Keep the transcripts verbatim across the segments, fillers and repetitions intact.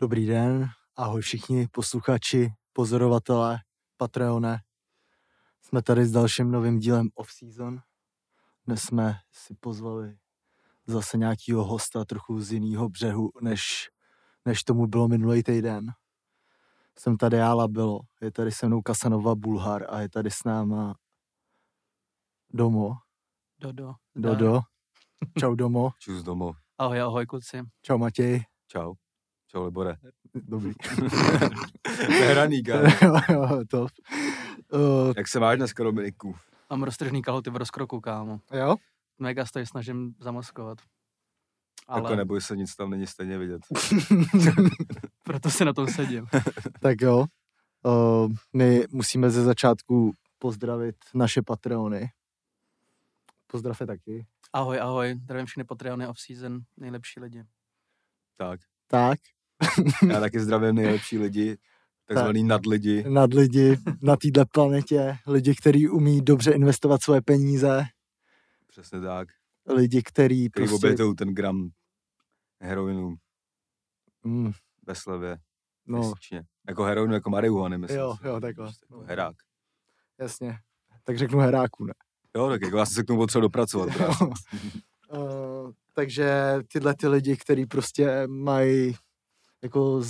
Dobrý den, ahoj všichni posluchači, pozorovatelé, Patreone. Jsme tady s dalším novým dílem off-season. Dnes jsme si pozvali zase nějakýho hosta trochu z jiného břehu, než, než tomu bylo minulý týden. Jsem tady Jala Bylo, je tady se mnou Kasanova Bulhar a je tady s náma Domo. Dodo. Dodo. Čau Domo. Čus Domo. Ahoj, ahoj kluci. Čau Matěj. Čau. Čau Libore. Dobrý. Nehraný, kámo. Jo, to. Uh, Jak se máš dneska, Dominiku? Mám roztržný kalhoty v rozkroku, kámo. Jo? Mega stojí, snažím zamaskovat. Ale... Tako neboj se, nic tam není stejně vidět. Proto si na tom sedím. Tak jo. Uh, my musíme ze začátku pozdravit naše Patreony. Pozdrav je taky. Ahoj, ahoj. Zdravím všechny Patreony off-season. Nejlepší lidi. Tak. Tak. Já taky zdravím nejlepší lidi, takzvaný tak. nadlidi. Nadlidi na této planetě. Lidi, kteří umí dobře investovat svoje peníze. Přesně tak. Lidi, kteří prostě... obětují ten gram heroinu mm. ve slevě. No. Měsíčně. Jako heroinu, jako marihuany, myslím. Jo, jo, takhle. Jako herák. Jasně. Tak řeknu heráku, ne? Jo, tak jako já jsem se k tomu potřeba dopracovat. Uh, takže tyhle ty lidi, kteří prostě mají jako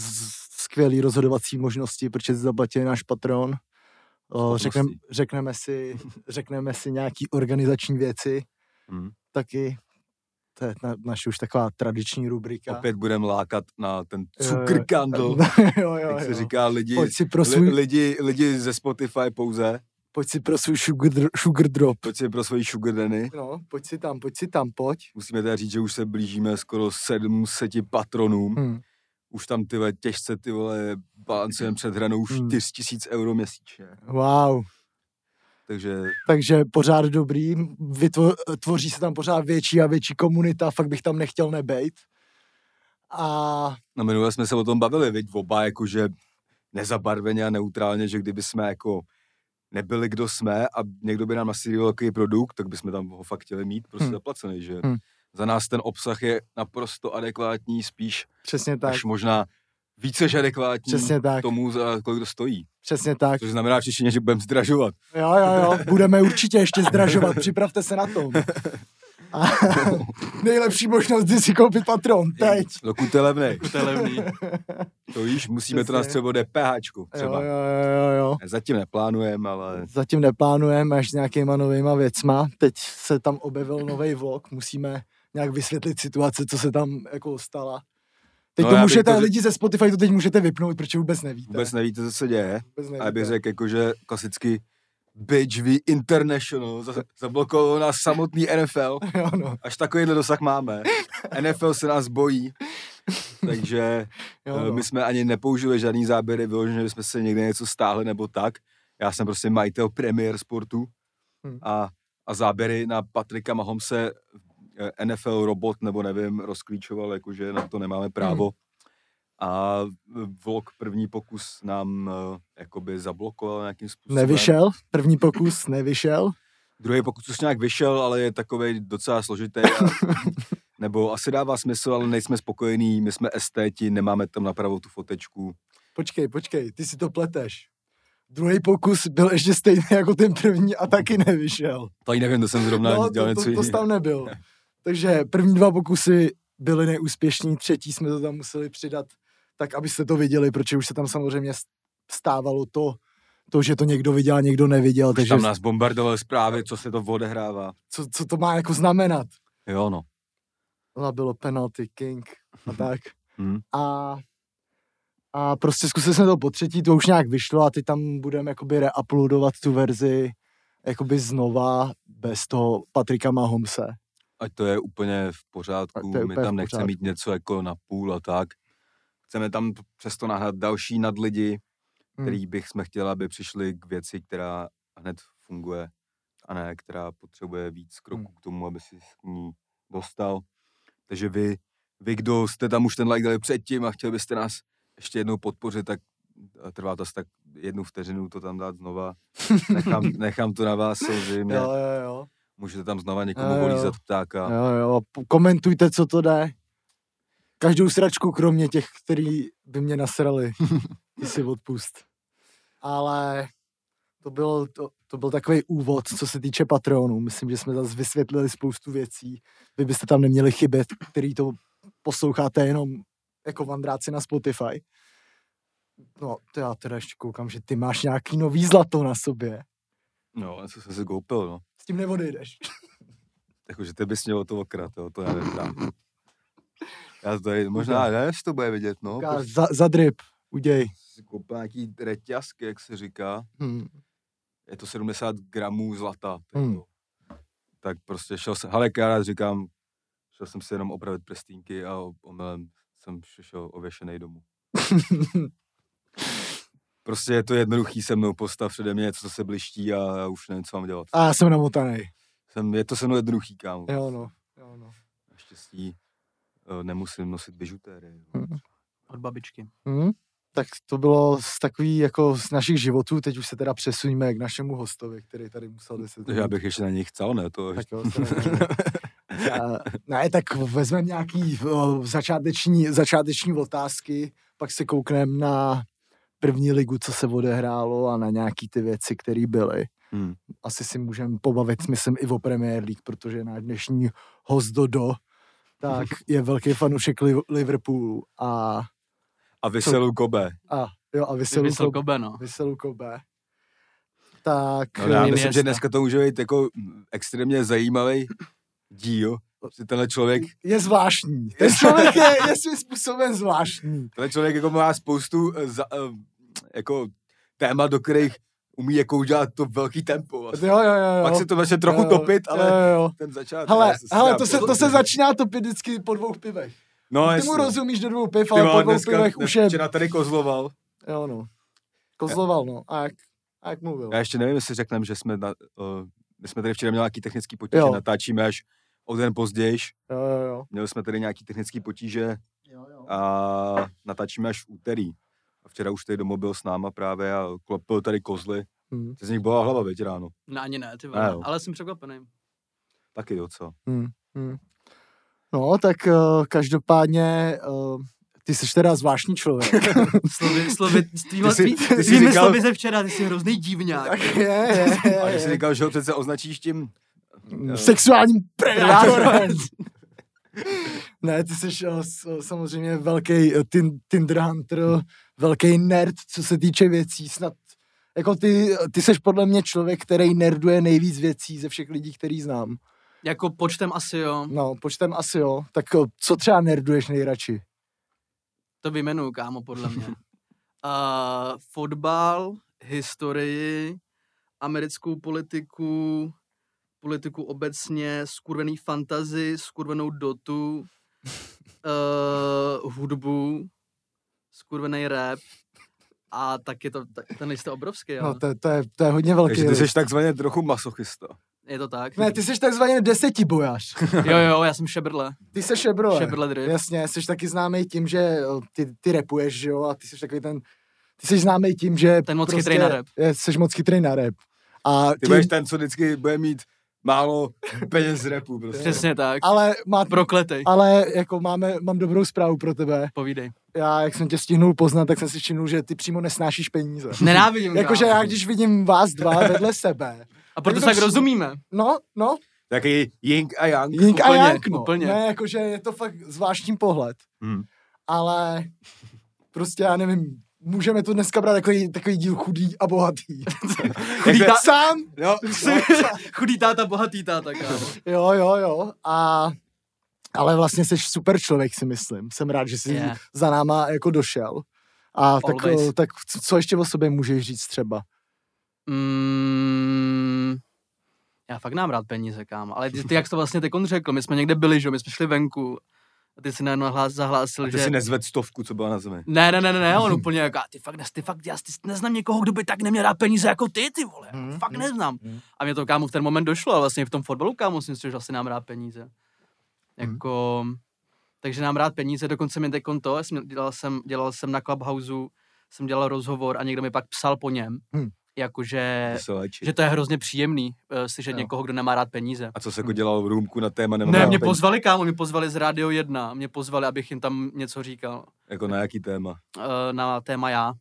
skvělý rozhodovací možnosti, protože zaplatili náš patron, uh, řeknem, řekneme, si, řekneme si nějaký organizační věci, hmm. taky to je na, naše už taková tradiční rubrika. Opět budeme lákat na ten cukrkandl, jak se jo. říká lidi, si prosím... li, lidi, lidi ze Spotify pouze. Pojď si pro svůj sugar, sugar drop. Pojď si pro svoji sugar deny. No, pojď si tam, pojď si tam, pojď. Musíme teda říct, že už se blížíme skoro sedm set patronům. Hmm. Už tam tyhle těžce, ty vole, balancujeme před hranou čtyři tisíce euro měsíčně. Wow. Takže... Takže pořád dobrý. Vytvo- tvoří se tam pořád větší a větší komunita. Fakt bych tam nechtěl nebejt. A... Na minule jsme se o tom bavili, viď? Oba jakože nezabarveně a neutrálně, že kdyby jsme jako... nebyli, kdo jsme a někdo by nám nasílil takový produkt, tak bychom tam ho fakt chtěli mít prostě hmm. zaplacený, že hmm. za nás ten obsah je naprosto adekvátní, spíš přesně tak. Až možná vícež adekvátní přesně tak. tomu, za kolik to stojí. Přesně tak. Což znamená v češtině, že budeme zdražovat. Jo, jo, jo, budeme určitě ještě zdražovat, připravte se na to. A nejlepší možnost je si koupit patron, teď. Dokud je levnej. To víš, musíme přesně. to na střevo DPHčku třeba. Jo, jo, jo, jo. Zatím neplánujeme, ale... Zatím neplánujeme, až s nějakýma novejma věcma. Teď se tam objevil nový vlog, musíme nějak vysvětlit situaci, co se tam jako stala. Teď no, to můžete, to, že... lidi ze Spotify to teď můžete vypnout, protože vůbec nevíte. Vůbec nevíte, co se děje. A já bych řekl, jakože klasicky... bé gé vé International zablokoval nás samotný N F L. Jo, no. Až takovýhle dosah máme. N F L se nás bojí. Takže jo, no. my jsme ani nepoužili žádný záběry, vyloženě, že jsme se někde něco stáhli nebo tak. Já jsem prostě majitel Premier Sportu hmm. a, a záběry na Patrika Mahomse N F L robot nebo nevím, rozklíčoval, jakože na to nemáme právo. Hmm. A vlog první pokus nám uh, jakoby zablokoval nějakým způsobem. Nevyšel, první pokus nevyšel. Druhý pokus už nějak vyšel, ale je takovej docela složitý. A, nebo asi dává smysl, ale nejsme spokojení, my jsme estéti, nemáme tam napravo tu fotečku. Počkej, počkej, ty si to pleteš. Druhý pokus byl ještě stejný jako ten první a taky nevyšel. Tak nevím, to jsem zrovna no, dělal něco jiného. To, to tam nebyl. Ne. Takže první dva pokusy byly neúspěšní, třetí jsme to tam museli přidat tak abyste to viděli, protože už se tam samozřejmě stávalo to, to že to někdo viděl a někdo neviděl. Už takže tam nás bombardovali zprávy, co se to odehrává. Co, co to má jako znamenat. Jo, no. Ona bylo penalty king a tak. Hmm. A, a prostě zkusili jsme to po třetí, to už nějak vyšlo a teď tam budeme jakoby reuploadovat tu verzi jakoby znova bez toho Patrika Mahomse. Ať to je úplně v pořádku, úplně my tam nechceme mít něco jako na půl a tak. Chceme tam přesto nahrát další nadlidi, který bych jsme chtěli, aby přišli k věci, která hned funguje a ne, která potřebuje víc kroků k tomu, aby si s ní dostal. Takže vy, vy, kdo jste tam už ten like dali předtím a chtěli byste nás ještě jednou podpořit, tak trvá to asi tak jednu vteřinu to tam dát znova. Nechám, nechám to na vás, samozřejmě. Jo, jo, jo. Můžete tam znova někomu volízat ptáka. Jo, jo, komentujte, co to jde. Každou sračku, kromě těch, který by mě nasrali, si odpust. Ale to byl, to, to byl takový úvod, co se týče Patreonu. Myslím, že jsme zase vysvětlili spoustu věcí. Vy byste tam neměli chybět, který to posloucháte jenom jako vandráci na Spotify. No, to já teda ještě koukám, že ty máš nějaký nový zlato na sobě. No, já jsem se si koupil, no. S tím neodejdeš. Takže ty bys měl o to okrat, jo, to já nevím. Já tady možná, ne, jestli to bude vidět, no. Ukáž, za, za drip, uděj. Koupil nějaký reťazky, jak se říká. Hmm. Je to sedmdesát gramů zlata. Hmm. Tak prostě šel jsem, ale já rád říkám, šel jsem si jenom opravit prstínky a omylem jsem šel ověšenej domů. Prostě je to jednoduchý, se mnou postav přede mě, co se bliští a já už nevím, co mám dělat. A já jsem namotanej. Jsem, je to se mnou jednoduchý, kámo. Jo no, jo no. Naštěstí nemusím nosit bižutéry. Mm. Od babičky. Mm. Tak to bylo z takový jako z našich životů, teď už se teda přesuníme k našemu hostovi, který tady musel deset. Já bych ještě na něj chcel, ne? To ještě. A, ne, tak vezmeme nějaký o, začáteční, začáteční otázky, pak se koukneme na první ligu, co se odehrálo a na nějaký ty věci, které byly. Hmm. Asi si můžeme pobavit, myslím, i o Premier League, protože náš dnešní host Dodo tak je velký fanoušek Liverpoolu a... A Visselu Kobe. A, jo, a Visselu Kobe, Kobe, no. Visselu Kobe. Tak... No, já myslím, že dneska to může být jako extrémně zajímavý díl, že tenhle člověk... Je zvláštní. Ten člověk je, je svým způsobem zvláštní. Tenhle člověk jako má spoustu za, jako témat, do kterých umí jako udělat to velký tempo. Vlastně. Jo, jo, jo, pak se to začne trochu jo, topit, ale jo, jo. Ten začátek... Hele, hele to, se, to se začíná topit vždycky po dvou pivech. No, ty jasný. Mu rozumíš do dvou piv, ale po dvou dneska, pivech už je... Včera tady kozloval. Jo, no. Kozloval, no. A jak, a jak mluvil. Já ještě nevím, jestli řekneme, že jsme, na, uh, jsme tady včera měli nějaký technický potíže, natáčíme až o den pozdějiš. Jo, jo, jo. Měli jsme tady nějaký technický potíže jo, jo. A natáčíme až v úterý. A včera už tady doma byl s náma právě a klopil tady kozly. Hmm. Z nich byla hlava, věď, ráno. No ani ne, ty vole, ale jsem překvapený. Taky docela. Hmm. Hmm. No, tak uh, každopádně... Uh... Ty jsi teda zvláštní člověk. Slovy, slovy, s tvýma, ty jsi, ty jsi říkal... slovy ze včera, ty jsi hrozný divňák. Tak je, je, je. A ty jsi říkal, že ho přece označíš tím... Uh, sexuálním predátorem. Ne, ty jsi uh, samozřejmě velký uh, tin, Tinder hunter, velký nerd, co se týče věcí. Snad, jako ty, ty jsi podle mě člověk, který nerduje nejvíc věcí ze všech lidí, který znám. Jako počtem asi jo. No, počtem asi jo. Tak uh, co třeba nerduješ nejradši? To vyjmenuju, kámo, podle mě. Uh, fotbal, historii, americkou politiku, politiku obecně, skurvený fantasy, skurvenou dotu, uh, hudbu, skurvený rap a taky to, ten jste obrovský, ale... No, to, to, je, to je hodně velký. Takže ty jsi takzvaně trochu masochista. Je to tak. Ne, ty jsi takzvaně desetibojář. Jo, jo, já jsem šebrle. Ty jsi šebrle. Šebrle drip. Jasně, jsi taky známý tím, že ty, ty rapuješ, že jo, a ty jsi takový ten, ty jsi známý tím, že... Ten moc chytrý na rap. Jsi moc chytrý na rap. A ty tím... budeš ten, co vždycky bude mít málo peněz z rapu, prostě. Přesně tak. Ale má... Prokletej. Ale jako máme, mám dobrou zprávu pro tebe. Povídej. Já, jak jsem tě stihnul poznat, tak jsem si všimnul, že ty přímo nesnášíš peníze. Nenávidím. Jakože já, když vidím vás dva vedle sebe. A proto se tak rozumíme. No, no. Taky Ying a Yang. Ying a Yang, no. Úplně. Ne, jakože je to fakt zvláštní pohled. Hmm. Ale prostě já nevím, můžeme to dneska brát takový, takový díl chudý a bohatý. Chudý táta. Sám. Jo. Chudý táta, bohatý táta. Kámo. Jo, jo, jo. A, ale vlastně jsi super člověk, si myslím. Jsem rád, že jsi yeah. za náma jako došel. A tak, tak co ještě o sobě můžeš říct třeba? Mm, já fakt nám rád peníze, kám. Ale ty, ty jak jsi to vlastně teď on řekl, my jsme někde byli, že my jsme šli venku a ty jsi najednou hlás, zahlásil, a ty že... ty si nezved stovku, co byla na zemi. Ne, ne, ne, ne, on úplně jako, ty fakt, ty fakt, já ty neznám někoho, kdo by tak neměl dát peníze jako ty, ty vole, mm, fakt mm, neznám. Mm. A mě to, kámo, v ten moment došlo a vlastně v tom fotbalu, kámo, si myslím, že asi nám rád peníze. Jako, mm. takže nám rád peníze, dokonce mi teď to, dělal jsem, dělal jsem na Clubhouse, jsem dělal rozhovor a někdo mi pak psal po něm. Mm. jakože, že to je hrozně příjemný uh, slyšet no. někoho, kdo nemá rád peníze. A co se jako dělal v roomku na téma nemá ne, rád mě peníze. Pozvali, kámo, mě pozvali z Rádio jedna, mě pozvali, abych jim tam něco říkal. Jako na jaký téma? Uh, na téma já.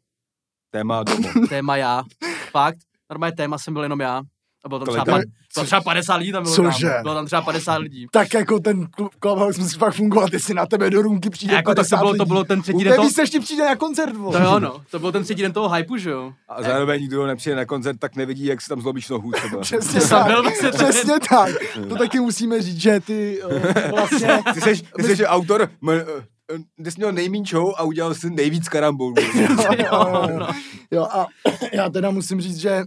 Téma domů. Téma já. Fakt, normálně téma jsem byl jenom já. A bylo tam třeba, tam? Bylo třeba padesát lidí tam bylo. Cože? Tam. Bylo tam třeba padesát lidí. Tak jako ten Clubhouse musí fakt fungovat, jestli na tebe do růmky přijde jako padesát to bylo, lidí. To bylo ten třetí den toho... se ještě přijde na koncert, bo. To jo, no. To byl ten třetí den toho hypeu, že jo. A zároveň nikdo nepřijde na koncert, tak nevidí, jak se tam zlobíš nohu. Přesně tak. Přesně, přesně tak. To taky musíme říct, že ty uh, vlastně... Ty jsi, ty jsi autor... M- Ty jsi měl nejmíň show a udělal jsi nejvíc karambolů. jo, no. jo, a já teda musím říct, že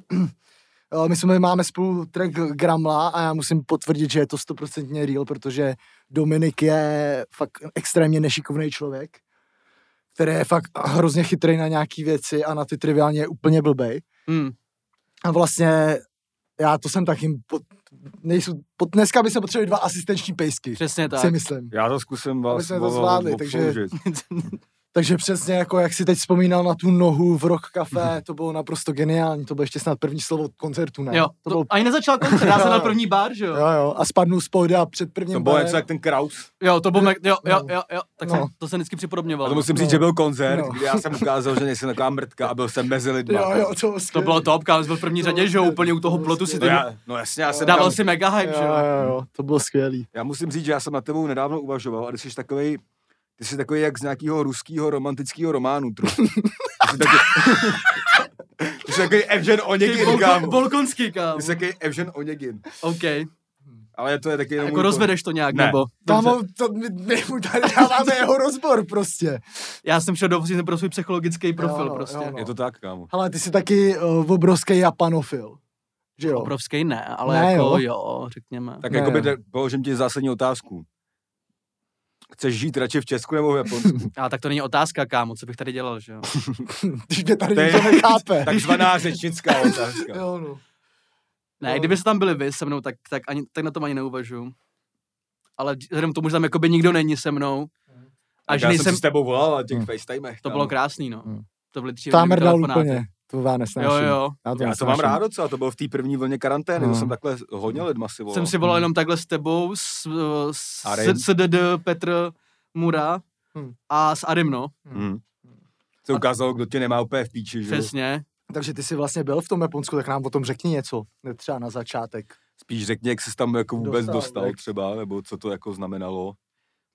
my jsme máme spolu track Gramla a já musím potvrdit, že je to stoprocentně real, protože Dominik je fakt extrémně nešikovný člověk, který je fakt hrozně chytrý na nějaký věci a na ty triviálně je úplně blbej. Hmm. A vlastně já to jsem taky... Pod... Nejsou, pod, dneska by se potřebovali dva asistenční pejsky. Přesně tak. Si myslím. Já to zkusím vás. Aby jsme to zvládli, takže, takže přesně jako jak si teď vzpomínal na tu nohu v Rock Café, to bylo naprosto geniální, to bylo ještě snad první slovo od koncertu, ne? Jo, to bylo... ani nezačal koncert, já jsem na první bar, že jo? Jo, jo, a spadnul z pohoda před prvním barem. To bylo něco jak ten Kraus. Jo, to bylo, me- jo, jo, jo, jo, tak no. jsem, to jsem vždycky připodobňoval. A to musím říct, no. že byl koncert, no. kde já jsem ukázal, že nejsem taková mrtka a byl jsem mezi lidma. Jo, jo, to, to bylo top, kámoš, byl v první řadě, že jo, úplně u toho plotu si to. No jasně, já jsem dával si mega hype, že jo. Jo, to bylo skvělý. Já musím říct, že já jsem na tebou nedávno uvažoval, a ty jsi takovej Ty jsi takový jak z nějakého ruského romantického románu. Ty jsi takový... Ty jsi takový Evžen Oněgin, kámo. Bolkonský, kámo. Ty jsi takový Evžen Oněgin. OK. Ale to je taky... Jako rozvedeš to nějak, ne. nebo? Kámo, to my, my mu tady dáváme jeho rozbor, prostě. Já jsem šel do off-season pro svůj psychologický profil, jo, no, prostě. Jo, no. Je to tak, kámo. Hele, ty jsi taky uh, obrovský japanofil. Že jo? Obrovský ne, ale ne, jako jo. jo, řekněme. Tak ne, jako by te, položím ti zásadní otázku. Chceš žít radši v Česku nebo v Japonsku? A tak to není otázka, kámo, co bych tady dělal, že jo? Když mě tady nikdo nechápe. Takzvaná řečnická otázka. Jo, no. Ne, jo. Kdyby se tam byli vy se mnou, tak, tak, ani, tak na tom ani neuvažuju. Ale vzhledem k tomu, že tam jakoby nikdo není se mnou. A že já nejsem... jsem s tebou volal na těch hmm. FaceTimech. To bylo krásný, no. Hmm. To byly tři hodiny telefonáty. To vám nesnáším. Jo, jo. Já to, já to mám rád docela, to bylo v té první vlně karantény, no. jsem takhle hodně lidma si volal. Jsem si volal jenom takhle s tebou, s, s, s, s D D Petr Mura hmm. a s Arim, no. Hmm. Se ukázalo, kdo tě nemá úplně v píči, že? Přesně. Takže ty jsi vlastně byl v tom Japonsku, tak nám o tom řekni něco, třeba na začátek. Spíš řekni, jak jsi tam jako vůbec dostal, dostal třeba, nebo co to jako znamenalo.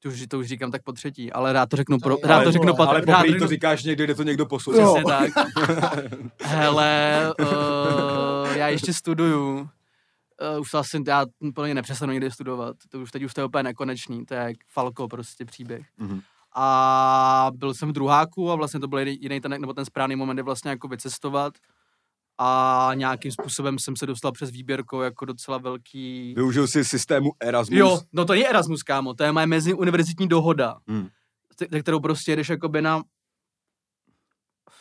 To už, to už říkám tak po třetí, ale rád to řeknu pro, rád ale, to řeknu ale, ale poprvé to říkáš někdy, kde to někdo posoudí. Přesně tak. Hele, uh, já ještě studuju. Uh, už asi, já plně nepřestanu někdy studovat. To už teď už to je úplně nekonečný, to je jak Falco prostě příběh. Mm-hmm. A byl jsem v druháku a vlastně to byl jiný ten, nebo ten správný moment, kde vlastně jako vycestovat. A nějakým způsobem jsem se dostal přes výběrkou jako docela velký... Využil jsi systému Erasmus? Jo, no to je Erasmus, kámo, to je moje meziuniverzitní dohoda, hmm. te- kterou prostě jdeš jakoby na...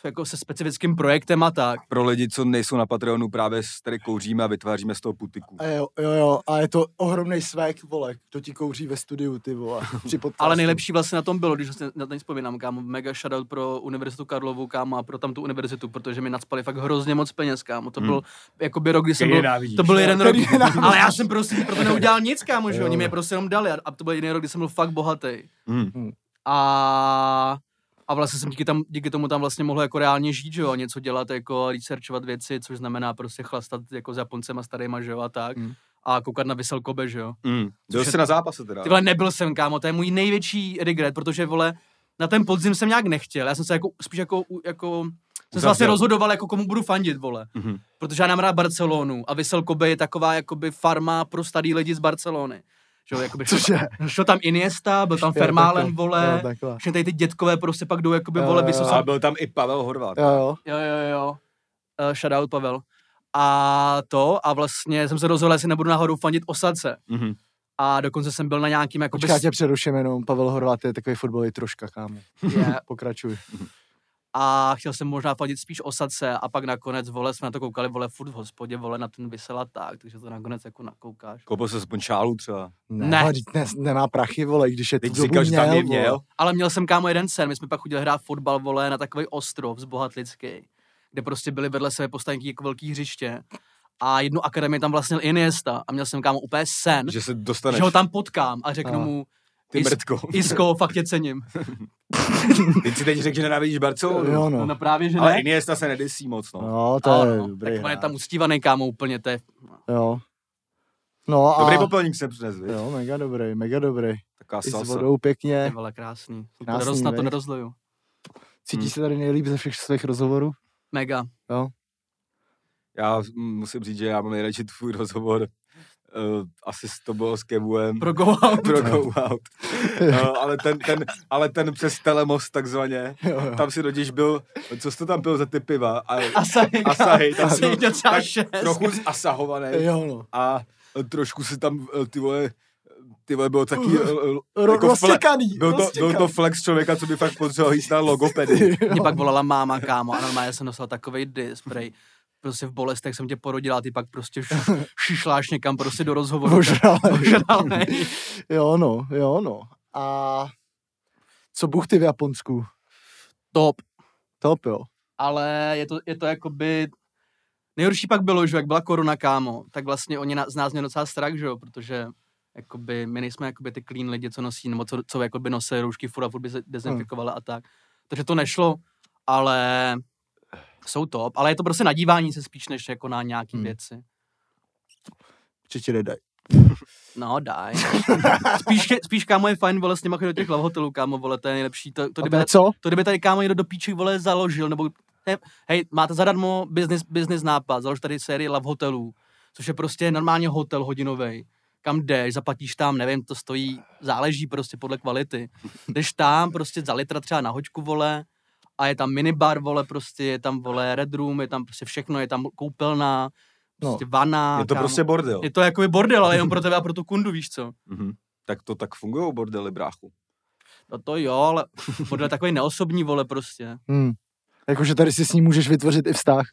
jako se specifickým projektem a tak. Pro lidi, co nejsou na Patreonu, právě tady kouříme a vytváříme z toho putiku. A jo, jo, jo, a je to ohromnej svek, vole, to ti kouří ve studiu, ty vole, při podcastu. Ale nejlepší vlastně na tom bylo, když vlastně na to vzpomínám, kámo, mega shoutout pro Univerzitu Karlovu, kámo, a pro tam tu univerzitu, protože mi nadspali fakt hrozně moc peněz, kámo, to hmm. byl jakoby rok, kdy jsem byl, to byl jeden rok, ale já jsem prostě proto neudělal nic, kámo, že oni mi je prostě jenom dali a to byl jeden rok, kdy jsem byl fakt bohatý. Hmm. A A vlastně jsem díky, tam, díky tomu tam vlastně mohl jako reálně žít, že jo, něco dělat, jako researchovat věci, což znamená prostě chlastat jako s Japoncema starýma, že jo, a tak. Mm. A koukat na Vissel Kobe, že jo. Mm. Byl jsi na zápase teda. Ty vole, nebyl jsem, kámo, to je můj největší regret, protože, vole, na ten podzim jsem nějak nechtěl, já jsem se jako, spíš jako, jako jsem se vlastně rozhodoval, jako komu budu fandit, vole. Mm-hmm. Protože já nám rád Barcelonu a Vissel Kobe je taková, jakoby farma pro starý lidi z Barcelony. Že, jakoby, šlo, šlo tam Iniesta, byl tam Fermálen, vole, všechny tady ty dětkové prostě pak jdou, jakoby, jo, vole, vysoce. A byl tam i Pavel Horvat. Jo, jo, jo, jo, jo. Uh, shoutout Pavel. A to, a vlastně jsem se rozhodl, jestli nebudu náhodou fandit Osadce. Mm-hmm. A dokonce jsem byl na nějakým, jakoby... Počká, tě přeruším jenom, Pavel Horvat je takový fotbalový troška, kámo. Yeah. Pokračuj. A chtěl jsem možná fandit spíš Osadce a pak nakonec, vole, jsme na to koukali, vole, furt v hospodě, vole, na ten Vysela tak, takže to nakonec jako nakoukáš. Koupil se aspoň šálu třeba? Ne. ne. ne nemá prachy, vole, když je tu dobu říkal, měl, tam měl. Ale měl jsem, kámo, jeden sen, my jsme pak chodili hrát fotbal, vole, na takový ostrov z Bohatlický, kde prostě byly vedle sebe postavenky jako velký hřiště. A jednu akademii tam vlastnil Iniesta a měl jsem kámo úplně sen, že se dostaneš, že ho tam potkám a řeknu a, mu, ty mrtko. Isko, fakt tě cením. Ty si teď řekl, že nenávidíš Barcelonu. Jo, no. No, právě, že ne. Ale Iniesta se nedesí moc, no. No, to a, je no, dobrý. Tak on je tam ustívaný kámo úplně, to je... Jo. No a... Dobrý popelník jsem přinesl, víš? Jo, mega dobrý, mega dobrý. Taková salsa. I s vodou pěkně. Ty vole, krásný. krásný to, to nerozloju. Cítíš hmm. se tady nejlíp ze všech svých rozhovorů? Mega. Jo. Já musím říct, že já mám nejradši tvůj rozhovor. Uh, asi to bylo s Kevuem. Pro go out. Pro go out. No, ale, ten, ten, ale ten přes Telemost takzvaně. Jo, jo. Tam si totiž byl, co jsi to tam pil za ty piva? A, Asahi. Asahi. Tam jsi docela šest. Trochu zasahovaný. Jo, no. A trošku si tam, ty vole, ty vole, bylo taky... Ro, jako roztěkaný. Fle, byl, to, byl to flex člověka, co by fakt potřeboval jít na logopedii. Mě pak volala máma, kámo, a normálně jsem nosila takovej display. Prostě v bolestech jsem tě porodila, ty pak prostě šišláš někam prostě do rozhovoru. Ožralej. Jo no, jo no. A co buchty v Japonsku? Top. Top, jo. Ale je to, je to jakoby... Nejhorší pak bylo, že jak byla korona, kámo, tak vlastně oni na, z nás měli docela strach, že jo, protože jakoby my nejsme jakoby ty clean lidi, co nosí, nebo co, co jakoby nosí roušky furt a furt by se dezinfikovala hmm. a tak. Takže to nešlo, ale... Jsou top, ale je to prostě nadívání se spíš, než jako na nějaký hmm. věci. Určitě nedaj. No, daj. Spíš, spíš kámo, je fajn, vole, s nima chodit do těch love hotelů, kámo, vole, to je nejlepší. To, to, kdyby, co? To kdyby tady, kámo, někdo do píči, vole, založil, nebo, ne, hej, máte zadarmo business, business nápad, založ tady sérii love hotelů, což je prostě normálně hotel hodinovej, kam jdeš, zaplatíš tam, nevím, to stojí, záleží prostě podle kvality. Jdeš tam, prostě za litra třeba na hoďku, vole, a je tam minibar, vole, prostě, je tam, vole, red room, je tam prostě všechno, je tam koupelna, prostě no, vana. Je to kámo. Prostě bordel. Je to jakoby bordel, ale jenom pro tebe a pro tu kundu, víš co? Mm-hmm. Tak to tak fungují bordely, bráchu. No to jo, ale bordel takový neosobní, vole, prostě. Hmm. Jakože tady si s ním můžeš vytvořit i vztah.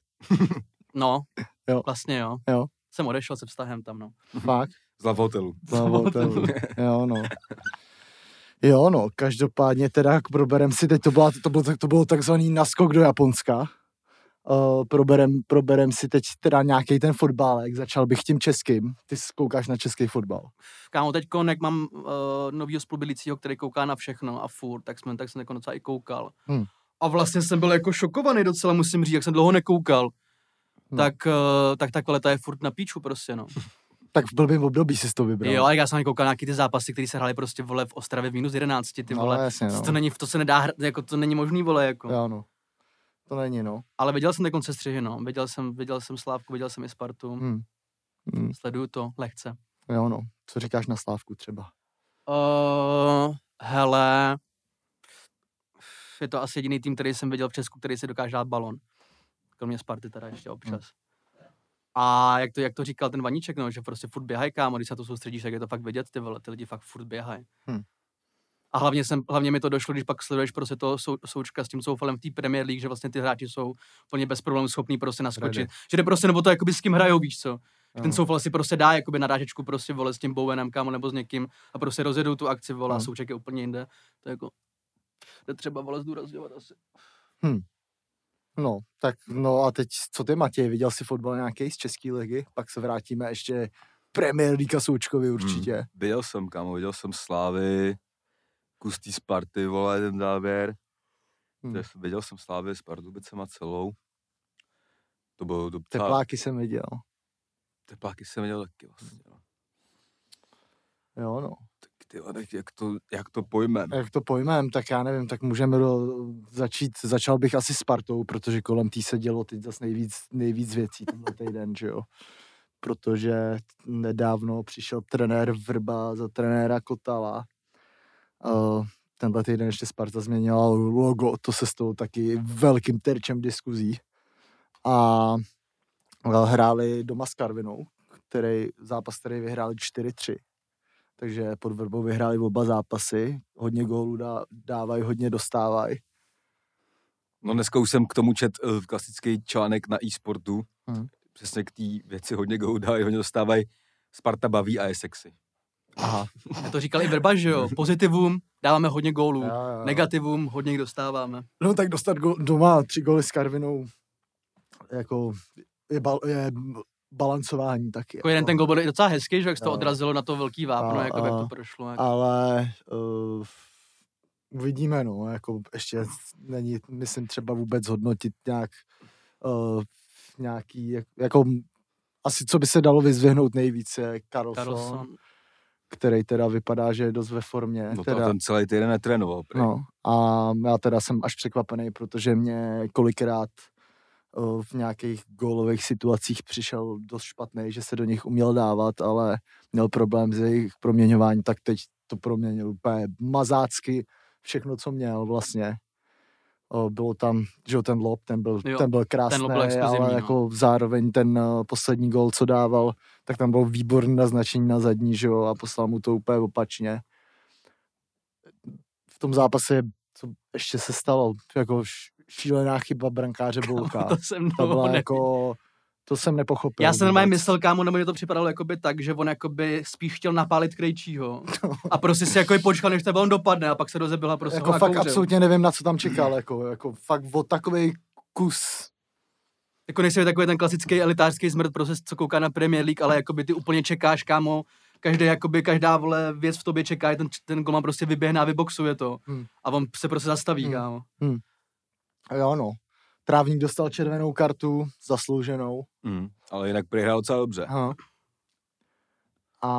No, jo. Vlastně jo. jo. Jsem odešel se vztahem tam, no. Fakt? Zla v hotelu. Zla v hotelu. Jo, no. Jo, no, každopádně teda proberem si, teď to bylo, to bylo, to bylo takzvaný naskok do Japonska, uh, proberem, proberem si teď teda nějaký ten fotbálek, začal bych tím českým, ty koukáš na český fotbal. Kámo, teď konek mám uh, novýho spolubilícího, který kouká na všechno a furt, tak jsem, tak jsem jako docela i koukal. Hmm. A vlastně jsem byl jako šokovaný docela, musím říct, jak jsem dlouho nekoukal, hmm. tak, uh, tak ta kvalita je furt na píču prostě, no. Tak v blbým období jsi to vybral. Jo, ale já jsem koukal nějaký ty zápasy, které se hrály prostě, vole, v Ostravě v minus jedenácti, ty vole. No, jasně, no. To není, to se nedá, jako to není možný, vole, jako. Jo, no. To není, no. Ale viděl jsem dokonce střihy, no. Viděl jsem, viděl jsem Slávku, viděl jsem i Spartu. Hmm. Hmm. Sleduju to lehce. Jo, no. Co říkáš na Slávku třeba? Uh, hele. Je to asi jediný tým, který jsem viděl v Česku, který si dokáže dát balon. Kromě Sparty teda ještě občas. Hmm. A jak to, jak to říkal ten Vaníček, no, že prostě furt běhají, kámo, když se to soustředíš, tak je to fakt vidět, ty vole, ty lidi fakt furt běhají. Hmm. A hlavně, jsem, hlavně mi to došlo, když pak sleduješ prostě toho sou, součka s tím Soufalem v té Premier League, že vlastně ty hráči jsou úplně bez problémů schopní prostě naskočit. Rady. Že jde prostě, nebo to jakoby s kým hrajou, víš co. Že ten Soufal si prostě dá jakoby na dážečku prostě, vole, s tím Bowenem, kámo, nebo s někým a prostě rozjedou tu akci, vole, hmm. a Souček je úplně jinde. To je jako, jde třeba, vole, zdůrazňovat asi. Hmm. No, tak no a teď, co ty, Matěj, viděl jsi fotbal nějaký z české ligy? Pak se vrátíme ještě Premier League Součkovi určitě. Hmm, viděl jsem, kámo, viděl jsem Slávy, kus tý Sparty, vole, ten závěr. Hmm. Viděl jsem Slávy, Spartubicema celou. To bylo do... Tepláky jsem viděl. Tepláky jsem viděl taky vlastně. Jo, no. Tyhle, jak, to, jak to pojmem? Jak to pojmem, tak já nevím, tak můžeme do, začít, začal bych asi Spartou, protože kolem tý se dělo teď zase nejvíc, nejvíc věcí tenhle týden, že jo. Protože nedávno přišel trenér Vrba za trenéra Kotala. Uh, tenhle týden ještě Sparta změnila logo, to se stalo taky velkým terčem diskuzí. A hráli doma s Karvinou, který, zápas, který vyhráli čtyři tři. Takže pod Vrbou vyhráli oba zápasy, hodně gólů dá, dávají, hodně dostávají. No dneska už jsem k tomu čet uh, klasický článek na e-sportu, hmm. přesně k té věci hodně gólů dávají, hodně dostávají, Sparta baví a je sexy. Aha. Já to říkal i Vrba, že jo, pozitivům dáváme hodně gólů, negativům hodně dostáváme. No tak dostat go- doma tři góly s Karvinou jako je, bal, je balancování taky. Jako jeden ten gol byl docela hezký, že jak se to odrazilo na to velký vápno, a, jako jak to prošlo. Jako. Ale uh, uvidíme, no, jako ještě není, myslím, třeba vůbec hodnotit nějak uh, nějaký, jako asi co by se dalo vyzvihnout nejvíc je Karlsson, který teda vypadá, že je dost ve formě. No teda, ten celý týden netrénoval. No, a já teda jsem až překvapený, protože mě kolikrát uh, v nějakých gólových situacích přišel dost špatný, že se do nich uměl dávat, ale měl problém s jejich proměňováním, tak teď to proměnil úplně mazácky všechno, co měl vlastně. Uh, bylo tam, že ten lob, ten byl, jo, ten byl krásný, ten byl ale jako no. Zároveň ten uh, poslední gól, co dával, tak tam bylo výborné naznačení na zadní, že jo, a poslal mu to úplně opačně. V tom zápase, co ještě se stalo, jako šílená chyba brankáře Bulka. To jsem to byla jako, to jsem nepochopil. Já jsem normálně myslel, kámo, nebo mě to připadalo jakoby tak, že on jakoby spíš chtěl napálit Krejčího a prostě si jakoby počkal, než ten balon dopadne a pak se dozebila prostě. Jako fakt kouřil. Absolutně nevím, na co tam čekal, jako, jako fakt o takovej kus. Jako nejsi takový ten klasický elitářský zmrt, prostě co kouká na Premier League, ale jakoby ty úplně čekáš, kámo, každý, jakoby, každá vole věc v tobě čeká, ten, ten golman prostě vyběhne a vyboxuje to hmm. a on se prostě zastaví, hmm. kámo. Hmm. Jo, no. Trávník dostal červenou kartu, zaslouženou. Mm, ale jinak přihrál docela dobře. Aha. A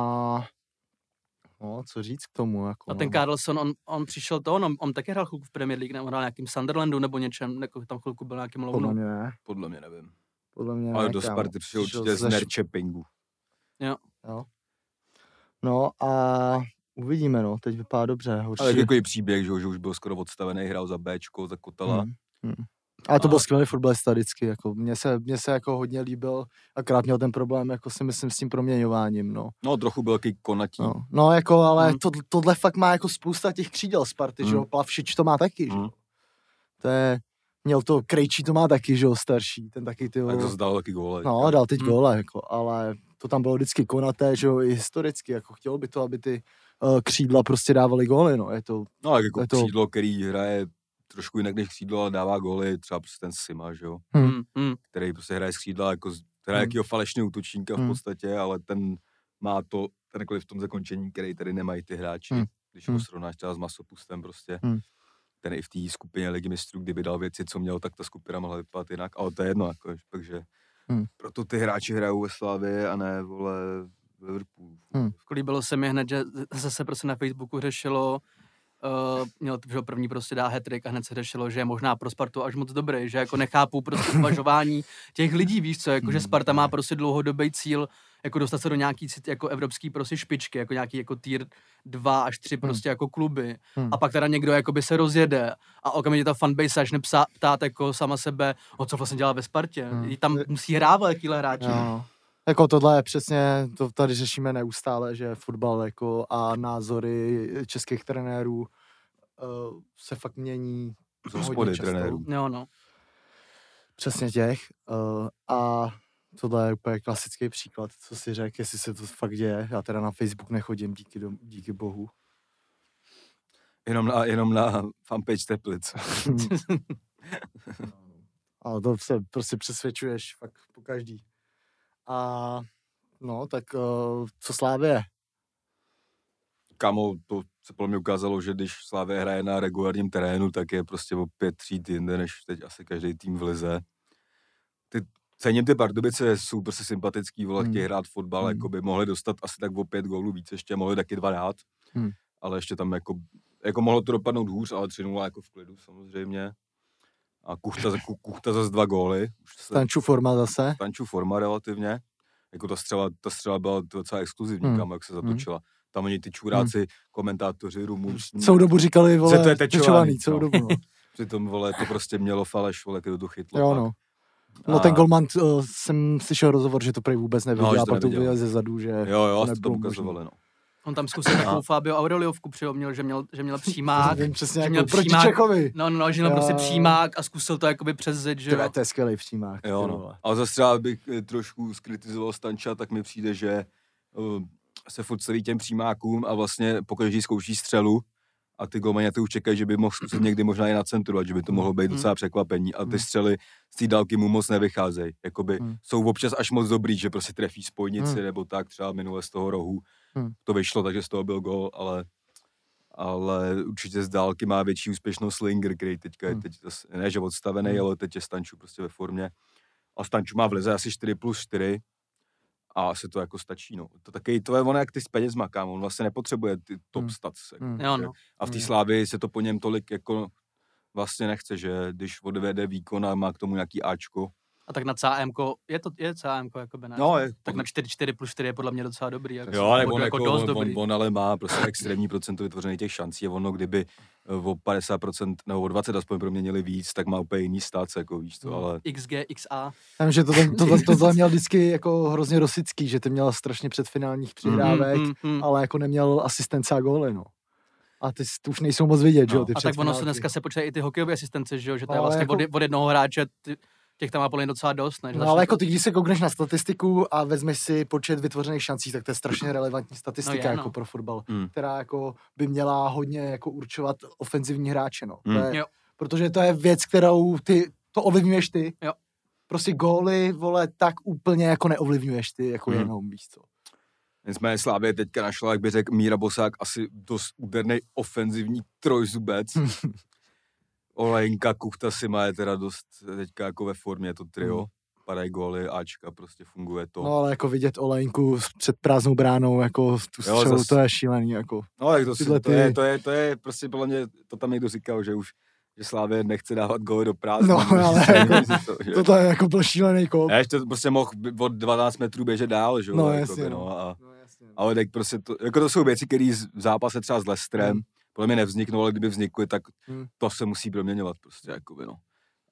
no, co říct k tomu? Jako, a ten Karlsson, on, on přišel to, on, on taky hrál chvilku v Premier League, nebo hrál nějakým Sunderlandu nebo něčem, jako tam chvilku byl nějakým Lovnou. Podle mě ne. Podle mě nevím. Podle mě ale ne, do Sparty přišel určitě z Nerčepingu. Jo. jo. No a uvidíme, no, teď vypadá dobře. Horší. Ale takový příběh, že, že už byl skoro odstavený, hrál za Bčko, za Kotela. Mm, mm. Ale to byl skvělý fotbalista vždycky, jako mně se, mně se jako hodně líbil, akorát měl ten problém, jako si myslím, s tím proměňováním, no. No, trochu byl jaký konatí. No, no jako, ale hmm. to, tohle fakt má jako spousta těch křídel Sparty, hmm. že jo, Plavšič to má taky, hmm. že jo. To je, měl to, Krejčí to má taky, že jo, starší, ten taky, ty. Tak to zdal taky góle. No, dal teď hmm. góle, jako, ale to tam bylo vždycky konaté, že jo, i historicky, jako chtělo by to, aby ty uh, křídla prostě dávaly góly, no, je to. No, tak jako křídlo, to, který hraje trošku jinak než křídlo, ale dává góly, třeba prostě ten Sima, že jo, hmm. který prostě hraje z křídla, jako hraje jakýho falešného útočníka v podstatě, ale ten má to, ten jako v tom zakončení, který tady nemají ty hráči, hmm. když ho srovnáš třeba s Masopustem prostě, hmm. ten i v té skupině Ligy mistrů, kdyby dal věci, co měl, tak ta skupina mohla vypadat jinak, ale to je jedno, jako, takže hmm. proto ty hráči hrajou ve Slavii a ne, vole, ve Liverpoolu. Hmm. Líbilo se mi hned, že zase prostě na Facebooku řešilo, Uh, měl že první prostě dá hat-trick a hned se řešilo, že je možná pro Spartu až moc dobrý, že jako nechápu prostě uvažování těch lidí, víš co, jako že Sparta má prostě dlouhodobý cíl, jako dostat se do nějaký jako evropský prostě špičky, jako nějaký jako tier dva až tři prostě hmm. jako kluby hmm. a pak teda někdo jakoby se rozjede a okamžitě ta fanbase začne ptát jako sama sebe, o co vlastně dělá ve Spartě, hmm. tam musí hrát jakýhle hráči. No. Jako tohle je přesně, to tady řešíme neustále, že fotbal jako a názory českých trenérů uh, se fakt mění hodně trenérů. No, no. Přesně těch. Uh, a tohle je úplně klasický příklad, co si řek, jestli se to fakt děje. Já teda na Facebook nechodím, díky, do, díky bohu. Jenom na, jenom na fanpage Teplic. Ale to se prostě přesvědčuješ fakt po každý. A no, tak uh, co Slávie? Kámo, to se podle mě ukázalo, že když Slávie hraje na regulárním terénu, tak je prostě o pět tříd jinde, než teď asi každý tým v lize. Ty, cením ty Pardubice, jsou prostě sympatický, vole, chtějí hrát fotbal, hmm. jako by mohli dostat asi tak o pět gólů víc, ještě mohli taky dva dát, hmm. ale ještě tam jako, jako mohlo to dopadnout hůř, ale tři nula jako v klidu samozřejmě. A Kuchta, Kuchta zase dva góly. Stanciu forma zase. Stanciu forma relativně. Jako ta střela, ta střela byla docela exkluzivní, mm. kam jak se zatočila. Mm. Tam oni ty čůráci, mm. komentátoři rumunští. Celou dobu říkali, vole, že to je tečovaný. Celou dobu, no. Přitom, vole, to prostě mělo faleš, vole, kdo to chytlo. Jo, no. No a ten golman, uh, jsem slyšel rozhovor, že to prej vůbec neviděl, no, a pak to uviděl ze zadu, že jo, jo, to tam ukazovali, no. On tam zkusil takovou Fabio Aureliovku přihomnil, že měl, že měl přímák. Vím přesně, že měl jako proti Čechovi. No, no, no, že měl prostě přímák a zkusil to jakoby přes zeď, že jo. To je skvělej přímák. Jo, no. Ale zase třeba bych trošku zkritizoval Stancia, tak mi přijde, že uh, se furt celý těm přímákům a vlastně pokaždý zkouší střelu a ty golmani ty už čekají, že by mohl zkusit někdy možná i na centru, a že by to mohlo být docela překvapení, a ty střely z té dálky mu moc nevycházejí. Jakoby hmm. jsou občas až moc dobrý, že prostě trefí spojnici hmm. nebo tak, třeba minule z toho rohu hmm. to vyšlo, takže z toho byl gól, ale ale určitě z dálky má větší úspěšnost Linger, který teďka je teď ne, že odstavený, ale teď je Stanciu prostě ve formě. A Stanciu má v lize asi čtyři plus čtyři a se to jako stačí, no. To taky, to je ono, jak ty s penězma, kámo, on vlastně nepotřebuje ty top stats. Mm. Jako, mm. No. A v té Slávii se to po něm tolik jako vlastně nechce, že když odvede výkon a má k tomu nějaký áčko. A tak na C M ko, je to je C M ko jako by ne, no, je, tak pod... na čtyři, čtyři plus čtyři je podle mě docela dobrý. Jako jo, ale on, jako dost on, dobrý. On, on ale má prostě extrémní procento vytvořených těch šancí, a ono kdyby o padesát procent nebo o dvacet procent aspoň proměnili víc, tak má úplně jiný stát, jako víš to, ale... X G, X A. Já vím, že to, to, to, to, to měl vždycky jako hrozně rosický, že ty měl strašně předfinálních přihrávek, mm, mm, mm. ale jako neměl asistence a góly, no. A ty už nejsou moc vidět, no. Že jo? A tak ono se dneska se počítají i ty hokejové asistence, že jo? Že to je vlastně jako... od, od jednoho hráče... Ty... Těch tam má podle docela dost. Ne? No, ale jako ty, když se koukneš na statistiku a vezmeš si počet vytvořených šancí, tak to je strašně relevantní statistika, no je, jako no. pro fotbal, mm. která jako by měla hodně jako určovat ofenzivní hráče. No. Mm. To je, protože to je věc, kterou ty, to ovlivňuješ ty. Jo. Prostě góly, vole, tak úplně jako neovlivňuješ ty, jako mm. jenom místo. Nicméně Slávě teďka našla, jak by řekl Míra Bosák, asi dost údernej ofenzivní trojzubec. Olejnka, Kuchta, Sima je teda dost teďka jako ve formě, to trio. Hmm. Padají góly, Ačka, prostě funguje to. No ale jako vidět Olejnku před prázdnou bránou, jako tu střelu, jo, zas... to je šílený, jako. No jak to, si, to, ty... je, to je, to je prostě podle mě, to tam někdo říkal, že už, že Slávě nechce dávat góly do prázdna. No ale jako, to, to je jako byl šílený kop. A ještě prostě mohl od dvanáct metrů běžet dál, že jo. No jasně, jako, no. No, a, no, jasně. Ale tak prostě to, jako to jsou věci, které v zápase třeba s Leicesterem, hmm. podle mě nevzniknou, ale kdyby vznikly, tak to se musí proměňovat prostě, jakoby, no.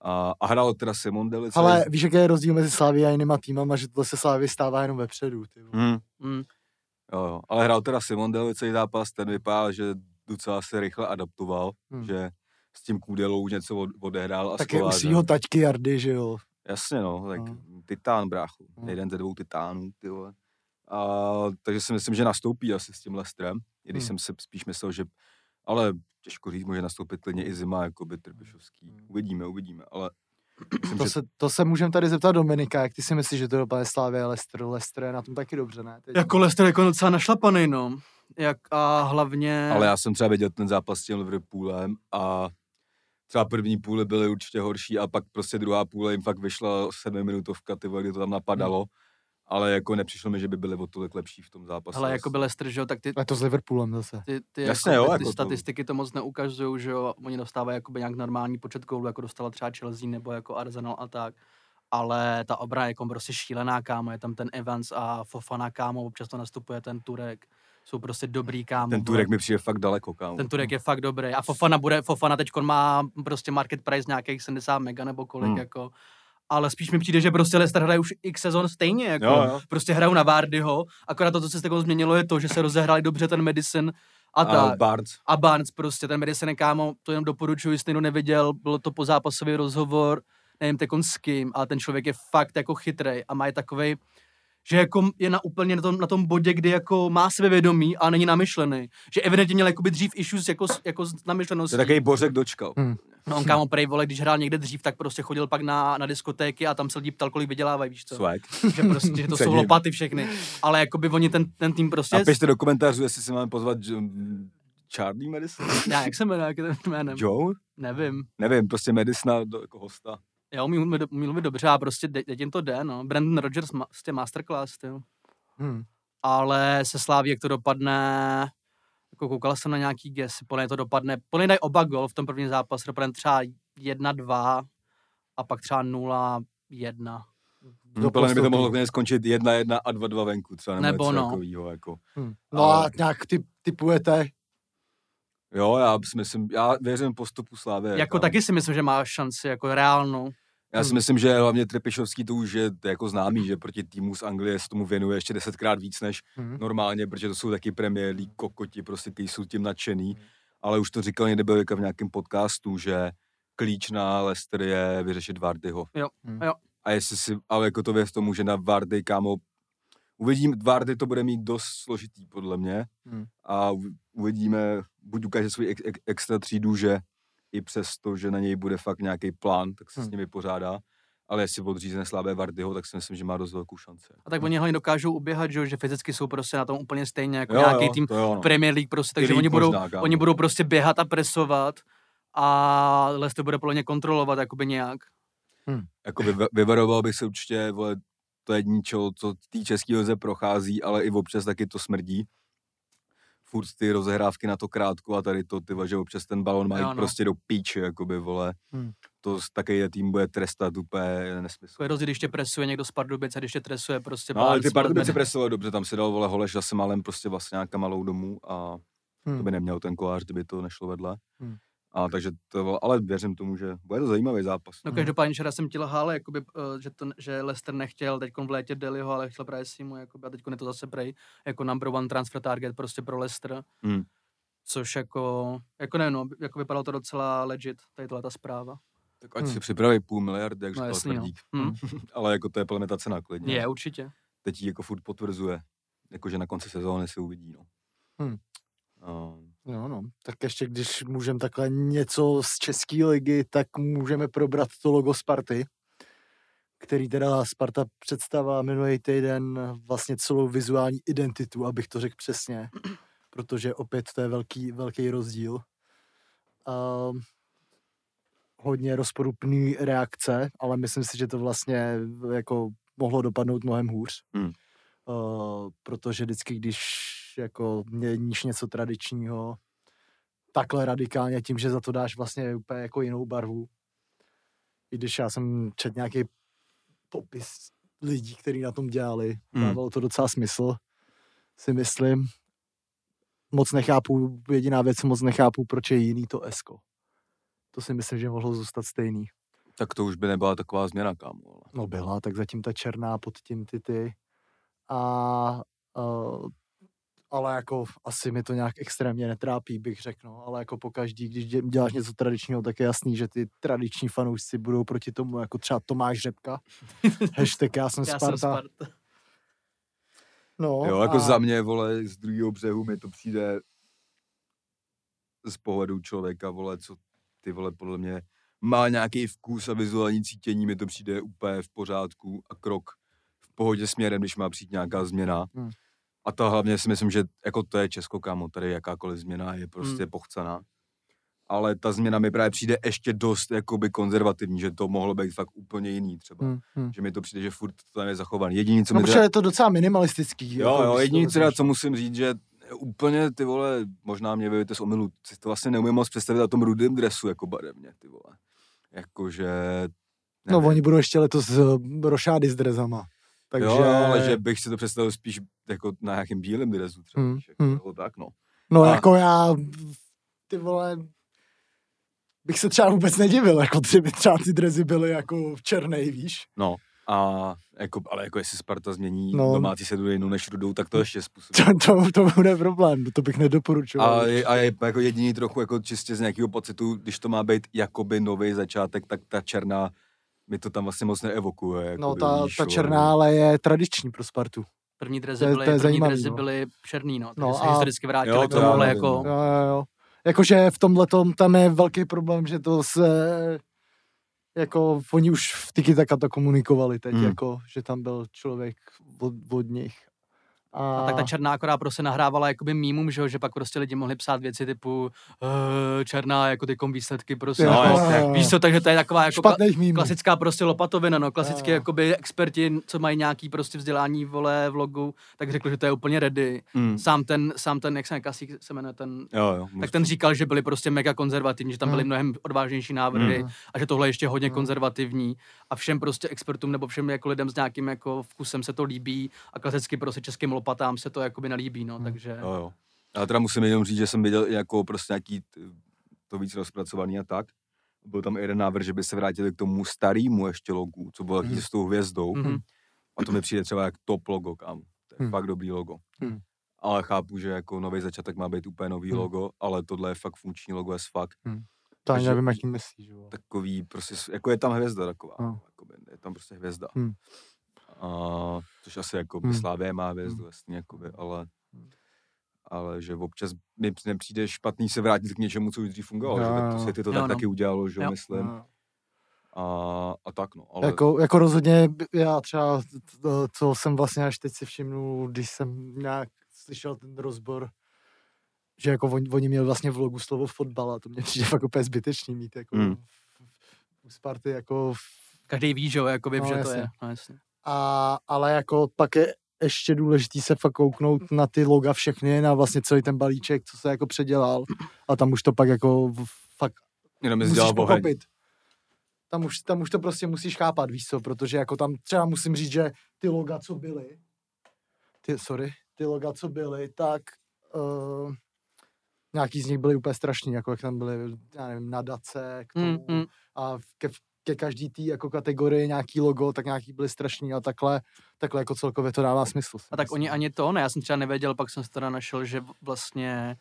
A, a hrál teda Simon Delice. Ale víš, jaký je rozdíl mezi Slaví a jinýma týmama, že tohle se Slaví stává jenom vepředu, ty vole. Mm. Mm. Jo, jo, ale hrál teda Simon Delice zápas, ten vypadal, že docela se rychle adaptoval, mm. že s tím kůdelou něco odehrál a tak skovář. Tak je u svýho taťky Jardy, že jo. Jasně, no, tak no. Titán, bráchu. No. Jeden ze dvou titánů, ty vole. A, takže si myslím, že nastoupí asi s tím Leicesterem, i když mm. jsem se spíš myslel, že ale těžko říct, může nastoupit klidně i zima, jako by Trpišovský. Uvidíme, uvidíme, ale... Myslím, to, že... se, to se můžeme tady zeptat Dominika, jak ty si myslíš, že to dopadne Slavia a Leicester? Leicester je na tom taky dobře, ne? Teď jako Leicester je jako docela našlapaný, no. Jak a hlavně... Ale já jsem třeba viděl ten zápas s tím Liverpoolem a třeba první půle byly určitě horší a pak prostě druhá půle jim fakt vyšla sedmiminutovka, ty vole, kdy to tam napadalo. Hmm. Ale jako nepřišlo mi, že by byli o tolik lepší v tom zápase. Ale jako by Leicester, že jo, tak ty... A to s Liverpoolem zase. Ty, ty, jasně, jako, jo, ty jako statistiky to, to moc neukazují, že jo, oni dostávají jakoby nějak normální počet gólů, jako dostala třeba Chelsea nebo jako Arsenal a tak. Ale ta obrana je jako prostě šílená, kámo, je tam ten Evans a Fofana, kámo, občas to nastupuje ten Turek. Jsou prostě dobrý, kámo. Ten Turek mi přijde fakt daleko, kámo. Ten Turek je fakt dobrý. A Fofana bude, Fofana teďkon má prostě market price nějakých sedmdesát mega nebo kolik, hmm. jako... Ale spíš mi přijde, že prostě Leicester hraje už x sezon stejně, jako jo, jo. Prostě hrajou na Vardyho, akorát to, co se s takovou změnilo, je to, že se rozehrali dobře ten Madison a ta, a Barnes. A Barnes prostě, ten Madison, kámo, to jenom doporučuji, jestli někdo neviděl, bylo to pozápasový rozhovor, nevím tekon s kým, ale ten člověk je fakt jako chytrej a má je takovej, že jako je na úplně na tom, na tom bodě, kdy jako má sebevědomí a není namyšlený. Že evidentně měl jakoby dřív issues jako, jako s namyšleností. To je takový Bořek dočkal. Hmm. No on kámo prej, vole, když hrál někde dřív, tak prostě chodil pak na, na diskotéky a tam se lidi ptal, kolik vydělávají, víš co? Swag. Že prostě, že to jsou lopaty všechny. Ale jakoby oni ten, ten tým prostě... A pište do komentářů, jestli si máme pozvat Charlie Madison. Já, jak se jmenuje, jak je ten jménem? Joe? Nevím. Nevím, prostě Madisona jako hosta. Já umím mluvit dobře a prostě teď jim to jde, no. Brandon Rodgers ma, je masterclass, tyjo. Hmm. Ale se Sláví, jak to dopadne, jako koukal jsem na nějaký guess, podle to dopadne, podle dají oba gol v tom prvním zápase, dopadne třeba jedna dva a pak třeba nula jedna. No, podle mě by to mohlo klidně skončit jedna jedna a dva dva venku, třeba nebo no. Takovýho, jako. Hmm. No ale... a nějak ty, typujete? Jo, já si myslím, já věřím postupu Slávy. Jako tam. Taky si myslím, že má šanci, jako reálnou. Já si hmm. myslím, že hlavně Trpišovský to už je jako známý, že proti týmu z Anglie se tomu věnuje ještě desetkrát víc než hmm. normálně, protože to jsou taky Premier League kokoti, prostě ty jsou tím nadšený, hmm. ale už to říkal někde byl v nějakém podcastu, že klíč na Leicester je vyřešit Vardyho. Jo, hmm. jo. A jestli si, ale jako to věř tomu, že na Vardy, kámo, Uvidím, Vardy to bude mít dost složitý, podle mě. Hmm. A uvidíme, buď ukáže svůj ek- ek- extra třídu, že i přesto, že na něj bude fakt nějaký plán, tak se hmm. s nimi pořádá. Ale jestli odřízne slabé Vardyho, tak si myslím, že má dost velkou šanci. A tak oni hlavně dokážou uběhat, že fyzicky jsou prostě na tom úplně stejně jako jo, nějaký jo, tým v Premier League prostě, takže oni budou, možná, oni budou prostě běhat a presovat a Leicester bude podle mě kontrolovat jakoby nějak. Hmm. Jakoby vyvaroval bych se určitě, vole, to je ničeho, co tý český lize prochází, ale i občas taky to smrdí. Furt ty rozehrávky na to krátku a tady to, ty že občas ten balon mají no, no. prostě do píče, jakoby, vole. Hmm. To takový tým bude trestat úplně nesmysl. To je rozdíl, když tě presuje někdo z Pardubic a když tě tresuje prostě... No, ale ty Pardubice presovaly dobře, tam se dal, vole, Holeš zase malem prostě vlastně nějaká malou domů a hmm. to by neměl ten kolář, kdyby to nešlo vedle. Hmm. A takže to, ale věřím tomu, že bude to zajímavý zápas. No každopádně včera jsem ti lhal, jakoby, že, to, že Leicester nechtěl teďkon v létě Deliho, ale chtěl právě Simu, jakoby, a teďkon je to zase prej, jako number one transfer target prostě pro Leicester. Hmm. Což jako, jako nevím, no, jako vypadalo to docela legit, tady tohle ta zpráva. Tak ať hmm. si připraví půl miliardy, jak říkal Tvrdík. Ale jako to je plně ta cena klidně. Je, určitě. Teď ji jako furt potvrzuje, jakože na konci sezóny se uvidí, no. Hmm. Um. No, no, tak ještě když můžeme takhle něco z české ligy, tak můžeme probrat to logo Sparty, který teda Sparta představila minulý týden vlastně celou vizuální identitu, abych to řekl přesně, protože opět to je velký, velký rozdíl. Um, hodně rozporupný reakce, ale myslím si, že to vlastně jako mohlo dopadnout mnohem hůř. Hmm. Uh, protože vždycky, když jako měníš něco tradičního takhle radikálně tím, že za to dáš vlastně úplně jako jinou barvu. I když já jsem četl nějaký popis lidí, kteří na tom dělali, hmm. dávalo to docela smysl, si myslím. Moc nechápu, jediná věc, moc nechápu, proč je jiný to esko. To si myslím, že mohlo zůstat stejný. Tak to už by nebyla taková změna, kámo. Ale... No byla, tak zatím ta černá pod tím ty ty. A, uh, ale jako asi mi to nějak extrémně netrápí, bych řekl, no. Ale jako pokaždý, když děláš něco tradičního, tak je jasný, že ty tradiční fanoušci budou proti tomu, jako třeba Tomáš Řepka, hashtag já jsem Sparta. Já jsem Sparta. No, jo, jako a... za mě, vole, z druhého břehu mi to přijde z pohledu člověka, vole, co ty, vole, podle mě má nějaký vkus a vizuální cítění, mi to přijde úplně v pořádku a krok v pohodě směrem, když má přijít nějaká změna. Hmm. A to hlavně si myslím, že jako to je Česko, kámo, tady jakákoliv změna je prostě hmm. pochcená. Ale ta změna mi právě přijde ještě dost jakoby konzervativní, že to mohlo být fakt úplně jiný třeba. Hmm, hmm. Že mi to přijde, že furt to tam je zachovaný. Jediný, co no protože teda... je to docela minimalistický. Jo, jako jo, jediný, teda, co musím říct, že úplně, ty vole, možná mě vyvíjete z omylu, si to vlastně neumím moc představit na tom rudém dresu, jako barevně, ty vole. Jakože... No, oni budou ještě letos rošády s drezama. Takže... Jo, ale že bych si to představil spíš jako na nějakým bílém dresu třeba, hmm, jako, hmm. tak, no. No, a... jako já, ty vole... bych se třeba vůbec nedivil, jako třeba, třeba ty dresy byly jako černej, víš. No, a jako, ale jako jestli Sparta změní no. domácí sedu jinou než rudou, tak to ještě způsobí. To, to, to bude problém, to bych nedoporučoval. A, je, a je jako jediný trochu jako čistě z nějakého pocitu, když to má být jakoby nový začátek, tak ta černá mi to tam vlastně moc neevokuje. Jakoby, no ta, ta černá, ale je tradiční pro Spartu. První dresy byly, no. byly černý, no, takže no, se a... historicky vrátili jo, k tomuhle to jako... Jo, jo, jo. Jakože v tomhletom tam je velký problém, že to se, jako oni už v Tiki Taka to komunikovali teď, mm. jako, že tam byl člověk od, od nich. A... a tak ta černá akorát prostě nahrávala jakoby mýmům, že, že pak prostě lidi mohli psát věci typu e, černá, jako tykom výsledky prostě. No, no, víš co, takže to je taková jako kla- klasická prostě lopatovina, no, klasicky jakoby experti, co mají nějaký prostě vzdělání, vole, v logu, tak řekl, že to je úplně ready. Mm. Sám ten, sám ten, jak se Kasík se jmenuje, ten, jo, jo, tak ten říkal, že byli prostě mega konzervativní, že tam byly mnohem odvážnější návrhy mm. a že tohle ještě hodně mm. konzervativní a všem prostě expertům nebo všem jako lidem s nějakým jako vkusem se to líbí a klasicky prostě českým lopatám se to jakoby nelíbí, no, hmm. takže... Jo, jo. Já teda musím jenom říct, že jsem viděl jako prostě nějaký to víc rozpracovaný a tak. Byl tam jeden návrh, že by se vrátili k tomu starýmu ještě logu, co bylo hmm. s tou hvězdou. Hmm. A to mi přijde třeba jak top logo, kámo. To je hmm. fakt dobrý logo. Hmm. Ale chápu, že jako nový začátek má být úplně nový hmm. logo, ale tohle je fakt funkční logo, je fakt. Hmm. To ani nevím, jaký myslíš, jo. Takový prostě, jako je tam hvězda taková. Hmm. Jakoby, je tam prostě hvězda. Hmm. A... A, což asi jako hmm. Slavia má vězdu, vlastně, jakoby, ale, ale že občas mi nepřijde špatný se vrátit k něčemu, co už dřív fungovalo, no, že to se ty to jo, tak no. taky udělalo, že jo, myslím. No. A, a tak no, ale... Jako, jako rozhodně já třeba, to, co jsem vlastně až teď si všimnul, když jsem nějak slyšel ten rozbor, že jako on, oni měli vlastně v logu slovo fotbal a to mě přijde fakt úplně zbytečný mít, jako hmm. u Sparty, jako... Každý ví, že jo, jakoby, no, že to je. No, jasně. A, ale jako pak je ještě důležitý se fakt kouknout na ty loga všechny, na vlastně celý ten balíček, co se jako předělal a tam už to pak jako fakt jenom musíš pochopit. Tam už, tam už to prostě musíš chápat, víš co, protože jako tam třeba musím říct, že ty loga, co byly, ty, sorry, ty loga, co byly, tak uh, nějaký z nich byly úplně strašný, jako jak tam byly, já nevím, nadace k tomu mm, mm. a ke, ke každý tý jako kategorii nějaký logo, tak nějaký byly strašný a takhle, takhle jako celkově to dává smysl. A tak myslím. Oni ani to, ne, já jsem třeba nevěděl, pak jsem se teda našel, že vlastně...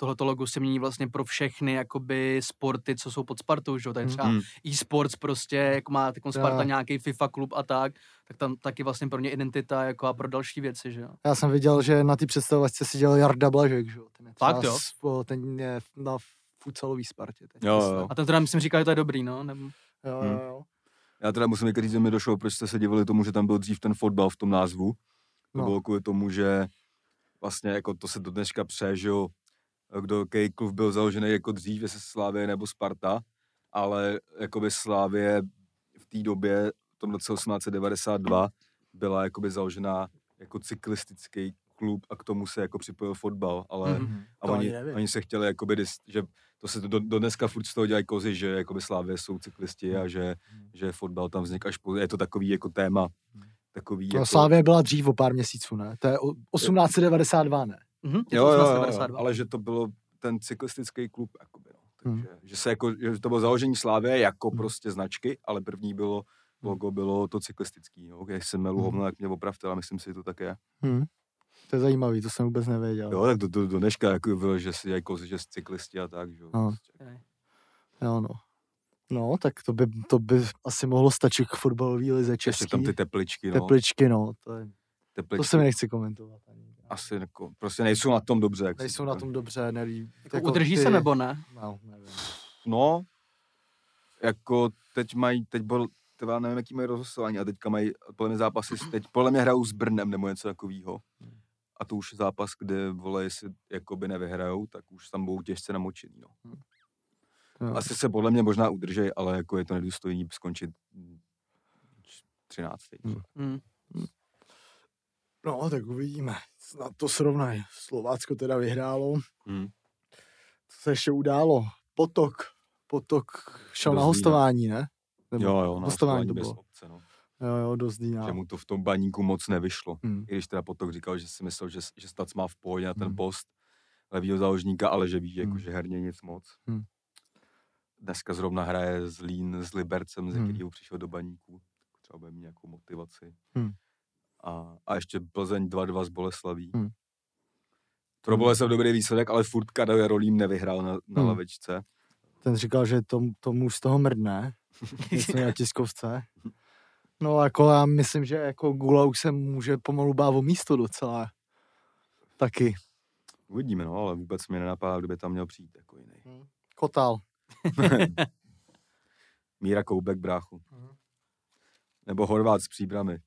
Tohleto logo se mění vlastně pro všechny jakoby sporty, co jsou pod Spartou, že jo, tady třeba mm-hmm. e-sports prostě, jako má takovou Sparta nějaký FIFA klub a tak, tak tam taky vlastně pro ně identita jako a pro další věci, že jo. Já jsem viděl, že na ty představovačce seděl Jarda Blažek, že jo, ten je třeba spo, ten je na futsalový Spartě. Jo, jo. A ten teda myslím říkal, že to je dobrý, no, nebo... Jo, hmm. jo, jo. Já teda musím říct, že mi došlo, proč jste se divili tomu, že tam byl dřív ten fotbal v tom názvu, to no. bylo kvůli tomu, že vlastně jako to se do dneška přežilo. Kdo jaký klub byl založený jako dřív, jestli Slavie nebo Sparta, ale jakoby Slavie v té době, v tom roce osmnáct devadesát dva, byla jakoby založená jako cyklistický klub a k tomu se jako připojil fotbal, ale mm-hmm. a oni, oni se chtěli jakoby, že to se do, do dneska furt z toho dělají kozy, že jakoby Slavie jsou cyklisti a že, mm-hmm. že fotbal tam vznik až po, je to takový jako téma. Takový no, jako... Slavie byla dřív o pár měsíců, ne? To je osmnáct devadesát dva, ne? Mm-hmm. Jo, jo, jo, ale že to bylo ten cyklistický klub, jakoby, no. Takže, mm. že se jako, že to bylo založení Slavie jako mm. prostě značky, ale první bylo, logo bylo to cyklistický, no. Když jsem melu hovno, jak mě opravte, ale myslím si, že to tak je. Mm. To je zajímavý, to jsem vůbec nevěděl. Jo, tak do, do, do dneška jako bylo, že si jako, že cyklisti a tak, že jo. No. Jo, no. No, tak to by, to by asi mohlo stačit k fotbalový lize český. Ještě tam ty tepličky, no. Tepličky, no, to je... Tepličky. To se mi nechci komentovat. Asi jako, prostě nejsou na tom dobře. Jak nejsou na tom dobře, nelíbí. Jako jako udrží ty... se nebo ne? No, nevím. No, jako teď mají, teď byl, teda nevím, jaký mají rozhlasování, a teďka mají podle mě zápasy, teď podle mě hrajou s Brnem nebo něco takovýho. A to už zápas, kde, vole, jestli jakoby nevyhrajou, tak už tam budou těžce namočený, no. Hmm. Asi se podle mě možná udržej, ale jako je to nedůstojný skončit třináctý. Hmm. No, tak uvidíme. Snad to srovnají. Slovácko teda vyhrálo. Hmm. Co se ještě událo? Potok. Potok šel na hostování, ne? Nebo jo, jo, na hostování to bylo. Obce, no. Jo, jo, do Zlína. Že mu to v tom baníku moc nevyšlo. Hmm. I když teda Potok říkal, že si myslel, že, že Stac má v pohodě na ten hmm. post levýho záložníka, ale že ví, hmm. jako, že herně nic moc. Hmm. Dneska zrovna hraje Zlín s Libercem, hmm. ze kterého přišel do baníku. Třeba bude mít nějakou motivaci. Hmm. A, a ještě Plzeň dva dva z Boleslaví. Hmm. Pro Boleslav dobrý výsledek, ale furt Kadavě Rolím nevyhrál na, na hmm. lavičce. Ten říkal, že to, to muž z toho mrdne. Myslím na tiskovce. No jako já myslím, že jako Gula už se může pomalu bát o místo docela. Taky. Uvidíme, no, ale vůbec mi nenapadá, kdyby tam měl přijít jako jiný. Hmm. Kotal. Míra Koubek, bráchu. Hmm. Nebo Horvát s Příbrami.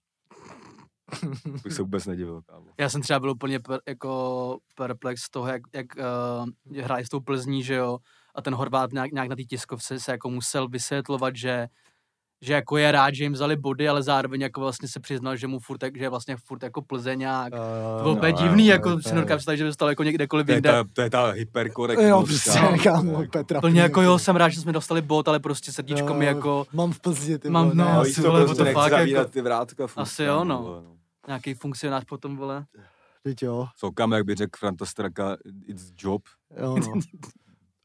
Bych se vůbec nedivil, kámo. Já jsem třeba byl úplně per, jako perplex z toho, jak, jak uh, hrají s tou Plzní, že jo, a ten Horvát nějak, nějak na té tiskovce se jako musel vysvětlovat, že, že jako je rád, že jim vzali body, ale zároveň jako vlastně se přiznal, že mu furt, že je vlastně furt jako Plzeňák. Uh, to bylo úplně no, divný, no, jako si norka vstali, že by stalo jako někdekoliv jinde. To je ta hyperkorektnost. Jo, prostě, kámo, Petra. Plně jako jo, jsem rád, že jsme dostali bod, ale prostě srdíčko mi jako... Mám v Plzni, ty vole. No, jsi to nechci zavírat ty vrátka. Asi jo, no. Nějaký funkcionář potom, vole. Teď jo. Co kam, jak by řekl Franta Straka, it's job. Jo, no.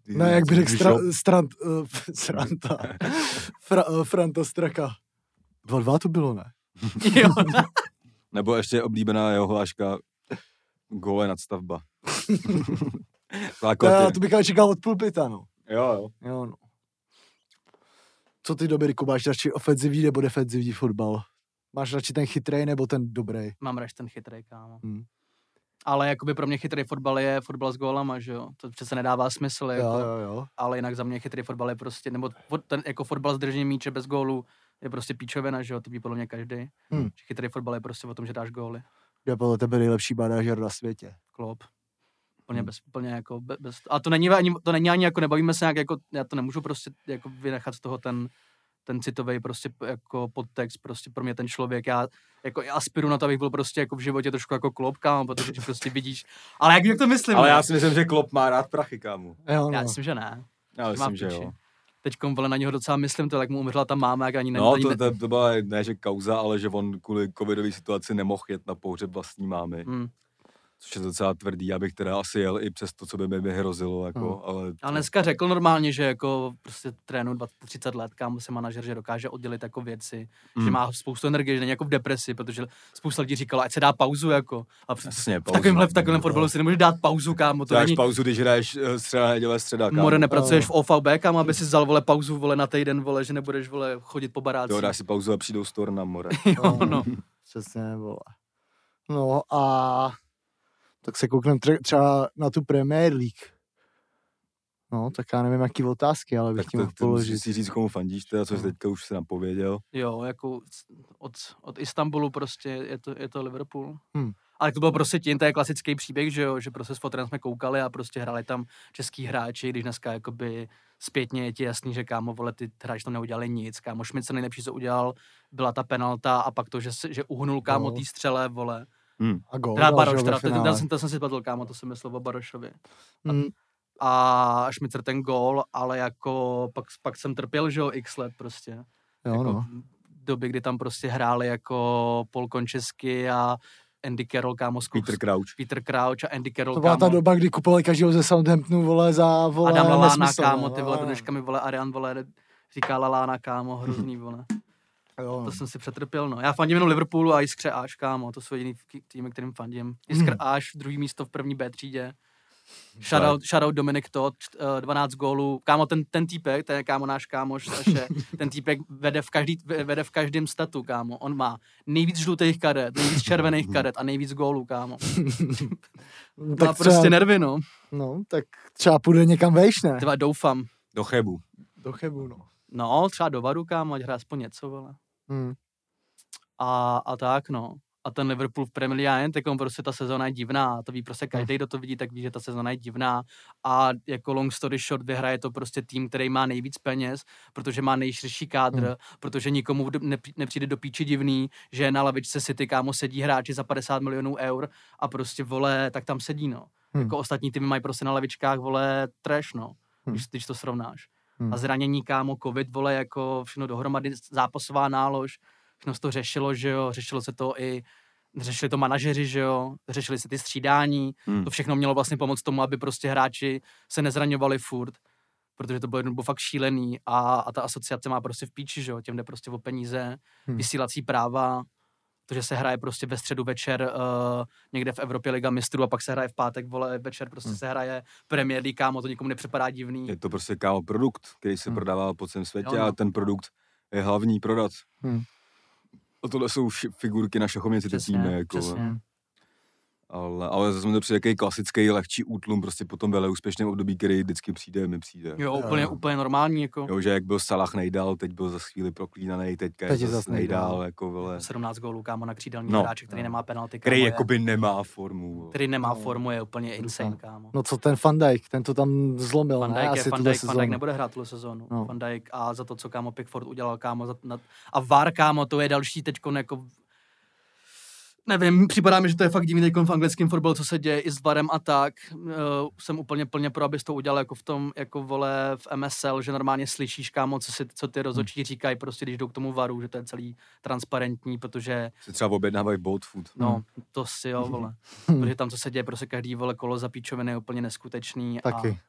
Ne, jak by řekl stra- stran- uh, Franta. Fra- uh, Franta Straka. dva dva to bylo, ne? Jo. Nebo ještě oblíbená jeho hláška gole nadstavba. Já to bych ale čekal od pulpita, no. Jo, jo. Jo, no. Co ty, Dominiku, máš radši ofenzivní nebo defenzivní fotbal? Máš radši ten chytrej nebo ten dobrý? Mám radši ten chytrej, kámo. Hmm. Ale jakoby pro mě chytrý fotbal je fotbal s gólama, že jo? To přece nedává smysl, jako, jo, jo, jo. Ale jinak za mě chytrý fotbal je prostě, nebo ten jako fotbal s držením míče bez gólu je prostě píčovina, že jo? To ví podle mě každý. Hmm. Chytrý fotbal je prostě o tom, že dáš góly. Je podle tebe nejlepší manažer na světě? Klopp. Plně bez, plně jako bez, a to není, ani, to není ani jako, nebavíme se nějak, jako, já to nemůžu prostě jako vynechat z toho ten, ten citový prostě jako podtext, prostě pro mě ten člověk, já jako aspiru na to, abych byl prostě jako v životě trošku jako Klopp, kámo, protože prostě vidíš, ale jak, jak to myslím? Ale já si myslím, že Klopp má rád prachy, kámo. Jo, no. Já myslím, že ne. Já myslím, že jo. Teďkom vole na něho docela myslím, to jak mu umřela ta máma, jak ani ne. No ani to, ne... to, to byla ne, že kauza, ale že on kvůli covidové situaci nemohl jet na pohřeb vlastní mámy. Hmm. Což je docela tvrdý, abych teda asi jel i přes to, co by mi hrozilo, jako, hmm. ale... To... Ale dneska řekl normálně, že jako prostě trénu třicet let, kámo, se manažer, že dokáže oddělit jako věci, hmm. že má spoustu energie, že není jako v depresi, protože spousta lidí říkalo, ať se dá pauzu, jako. A jasně, v pauzu, takovém fotbalu si nemůžeš dát pauzu, kámo, to dáš není... Dáš pauzu, když hraješ středa, neděle, středa, kámo. More, nepracuješ oh. v O V B, kámo, aby si vzal, vole, pauzu, vole, na týden, vole, že nebudeš, vole, chodit po baráci. Jo, dáš si pauzu a přijdou storm na more. Jo, no. Přesně, vole. No a... tak se kouknem třeba na tu Premier League. No, tak já nevím, jaký otázky, ale bych ti mohl položit. Musíš si říct, komu fandíš teda, což teďka už se nám pověděl. Jo, jako od, od Istanbulu prostě je to, je to Liverpool. Hmm. Ale to byl prostě tím, to je klasický příběh, že jo, že prostě s fotrem jsme koukali a prostě hráli tam český hráči, když dneska jakoby zpětně je ti jasný, že kámo, vole, ty hráči tam neudělali nic, kámo, Šmice nejlepší, co udělal, byla ta penalta a pak to, že, že uhnul, kámo, tý střele, vole. Hmm. A gol, teda Baroš, teda, teda, teda jsem, jsem si spadl, kámo, to jsem myslel o Barošovi. A, hmm. a Šmicer ten gól, ale jako pak, pak jsem trpěl, že jo, x let prostě. Jo, jako no. Doby, kdy tam prostě hráli jako Paul Končesky a Andy Carroll, kámo, z Peter Crouch. Peter Crouch a Andy Carroll, to byla kámo. Ta doba, kdy kupovali každého ze Southamptonu, vole, za, vole, Adam Lallana, kámo, ty vole, dneška mi, vole, Arian, vole, říká Lallana, kámo, hrozný, vole. Jo. To jsem si přetrpěl, no. Já fandím jenom Liverpoolu a Iskře Áš, kámo. To jsou jediný týmy, kterým fandím. Iskr hmm. Áš, druhý místo v první B třídě. Shoutout, shoutout Dominik Todd, dvanáct gólů. Kámo, ten, ten týpek, ten je kámo náš kámoš, Saše, ten týpek vede v, každý, vede v každém statu, kámo. On má nejvíc žlutých karet, nejvíc červených karet a nejvíc gólů, kámo. Má tak prostě třeba... nervy, no. No, tak třeba půjde někam vejš, ne? Tva, doufám. Do Chebu. Do Chebu, no. No, třeba do Varu, kámo, ať hra aspoň něco, vole. Hmm. A, a tak, no. A ten Liverpool v Premier League, tak on prostě ta sezóna je divná. To ví prostě každý, kdo to vidí, tak ví, že ta sezóna je divná. A jako long story short, vyhraje to prostě tým, který má nejvíc peněz, protože má nejširší kádr, hmm. protože nikomu nepřijde do píči divný, že na lavičce City, kámo, sedí hráči za padesát milionů eur a prostě, vole, tak tam sedí, no. Hmm. Jako ostatní týmy mají prostě na lavičkách, vole, trash, no. Hmm. Když, když to srovnáš. Hmm. A zranění, kámo, covid, vole, jako všechno dohromady, zápasová nálož, všechno se to řešilo, že jo, řešilo se to i, řešili to manažeři, že jo, řešili se ty střídání, hmm. to všechno mělo vlastně pomoct tomu, aby prostě hráči se nezraňovali furt, protože to bylo jednou fakt šílený a, a ta asociace má prostě v píči, že jo, těm jde prostě o peníze, hmm. vysílací práva, to, že se hraje prostě ve středu večer uh, někde v Evropě Liga mistrů a pak se hraje v pátek, vole, večer prostě hmm. se hraje Premier League, kámo, to nikomu nepřipadá divný. Je to prostě, kámo, produkt, který se hmm. prodává po celém světě, jo, no. A ten produkt je hlavní prodat. Hmm. A tohle jsou ši- figurky na šachomnici, ty týmy, jako. Přesně. Ale, ale zase mi to přijde jaký klasický, lehčí útlum prostě po tom veleúspěšném období, který vždycky přijde, mi přijde. Jo, úplně, jo. úplně normální, jako. Jo, že jak byl Salah nejdál, teď byl za chvíli proklínaný, teďka teď je zase nejdál, nejdál, jako, vole. sedmnáct gólů, kámo, na křídelní no. hráče, který no. nemá penalty, kámo. Který jakoby nemá formu. Který nemá no. formu, je úplně insane, kámo. No co ten Van Dijk, ten to tam zlomil, Van Dijk, ne? Asi Van Dijk, Van Dijk nebude hrát tu sezónu. No. Van Dijk a za to, co, kámo, Pickford udělal, kámo, za, na, a V A R, kámo, to je další teďkon, jako nevím, připadá mi, že to je fakt divný teďkon v anglickém fotbalu, co se děje i s VARem a tak. Uh, jsem úplně plně pro, abys to udělal jako v tom, jako vole v M S L, že normálně slyšíš, kámo, co, si, co ty rozhodčí říkají, prostě když jdou k tomu VARu, že to je celý transparentní, protože... Se třeba objednávají boat food. No, to si jo, vole. Protože tam, co se děje, prostě každý, vole, kolo za píčoviny je úplně neskutečný. Taky. A...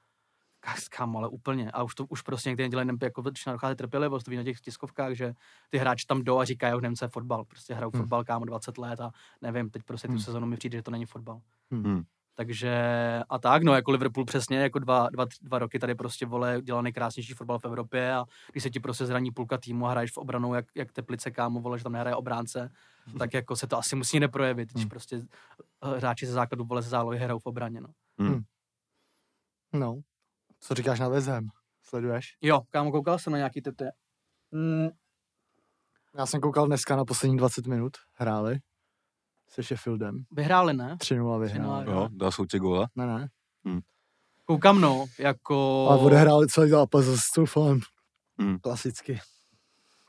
Kámo, ale úplně. A už to už prostě někdy nedělají, jako většina dochází trpělivost, to ví na těch tiskovkách, že ty hráči tam jdou a říkají, už nemce fotbal. Prostě hrajou hmm. fotbal, kámo, dvacet let a nevím, teď prostě hmm. tu sezonu mi přijde, že to není fotbal. Hmm. Takže a tak, no jako Liverpool přesně, jako dva, dva, dva roky tady prostě vole, dělá nejkrásnější fotbal v Evropě a když se ti prostě zraní půlka týmu a hraješ v obranou, jak, jak Teplice, kámo, vole, že tam nehraje obránce, tak jako se to asi musí neprojevit, když prostě hráči ze základu, vole, ze zálohy hrajou v obraně, no. Hmm. No. Co říkáš na Vezem? Sleduješ? Jo, kámo, koukal jsem na nějaký typy. Mm. Já jsem koukal dneska na poslední dvacet minut, hráli se Sheffieldem. Vyhráli, ne? tři nula vyhráli. tři nula, jo, dá soutě góla? Ne, ne. Hmm. Koukám, no, jako... A odehráli celý zápas s Stouffalem. Hmm. Klasicky.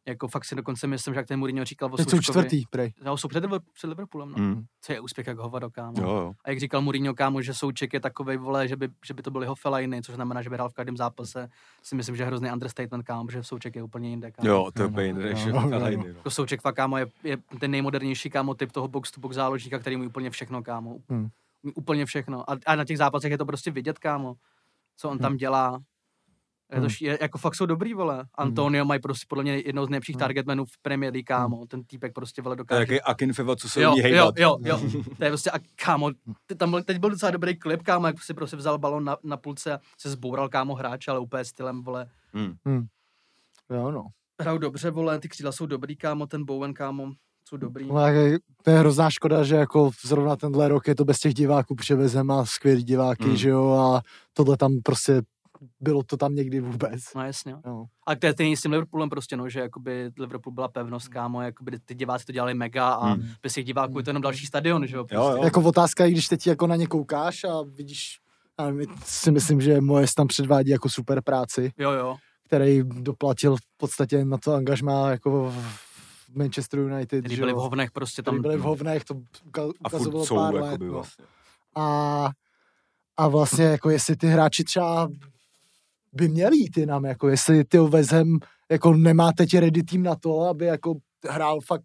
Jako fakt si dokonce myslím, že jak ten Mourinho říkal o Součkovi. Teď jsou čtvrtý, prej. No, jsou před, před Liverpoolem, no. Hmm. Co je úspěch, jak hovado, kámo. Jo, jo. A jak říkal Mourinho, kámo, že Souček je takovej, vole, že by, že by to byl jeho felajny, což znamená, že by hrál v každém zápase. Si myslím, že je hrozný understatement, kámo, že Souček je úplně jinde, kámo. Jo, to je úplně jinde, než felajny. To Souček, fakt, kámo, je, je ten nejmodernější, kámo, typ toho box-to-box záložníka, který mu úplně všechno, kámo. Hmm. Úplně všechno. A, a na těch zápasech je to prostě vidět, kámo, co on hmm. tam dělá. Je to, je, jako fakt jsou dobrý, vole. Antonio mm. mají prostě podle mě jednou z nejlepších mm. targetmenů v Premier League, kámo. Ten týpek prostě, vole, dokáže. To je jaký Akinfevo, co se umí hejbat. Jo, jo, jo. To je prostě, a, kámo, tam byl, teď byl docela dobrý klip, kámo, jak si prostě vzal balon na, na půlce a se zboural, kámo, hráč, ale úplně stylem, vole. Mm. Mm. Jo, no. Hrajou dobře, vole, ty křídla jsou dobrý, kámo, ten Bowen, kámo, jsou dobrý. No, to je hrozná škoda, že jako zrovna tenhle rok je to bez těch diváků, převezem a skvělý diváky, mm. že jo, a tohle tam prostě bylo to tam někdy vůbec. No jasně. No. A to je stejný s tím Liverpoolem prostě, no, že jakoby Liverpool byla pevnost, kámo, jakoby ty diváci to dělali mega a mm. bez těch diváků mm. je to jenom další stadion, že jo, prostě. Jo, jo. Jako otázka, i když teď jako na ně koukáš a vidíš, a si myslím, že Moyes tam předvádí jako super práci, jo, jo. Který doplatil v podstatě na to angažmá jako v Manchesteru United, který byli v hovnech prostě tam. Byli v hovnech, to ukazovalo pár let. No. Vlastně. A, a vlastně jako jestli ty hráči třeba by měli jít jinam, jako jestli ty Vezem jako nemá teď ready tým na to, aby jako hrál fakt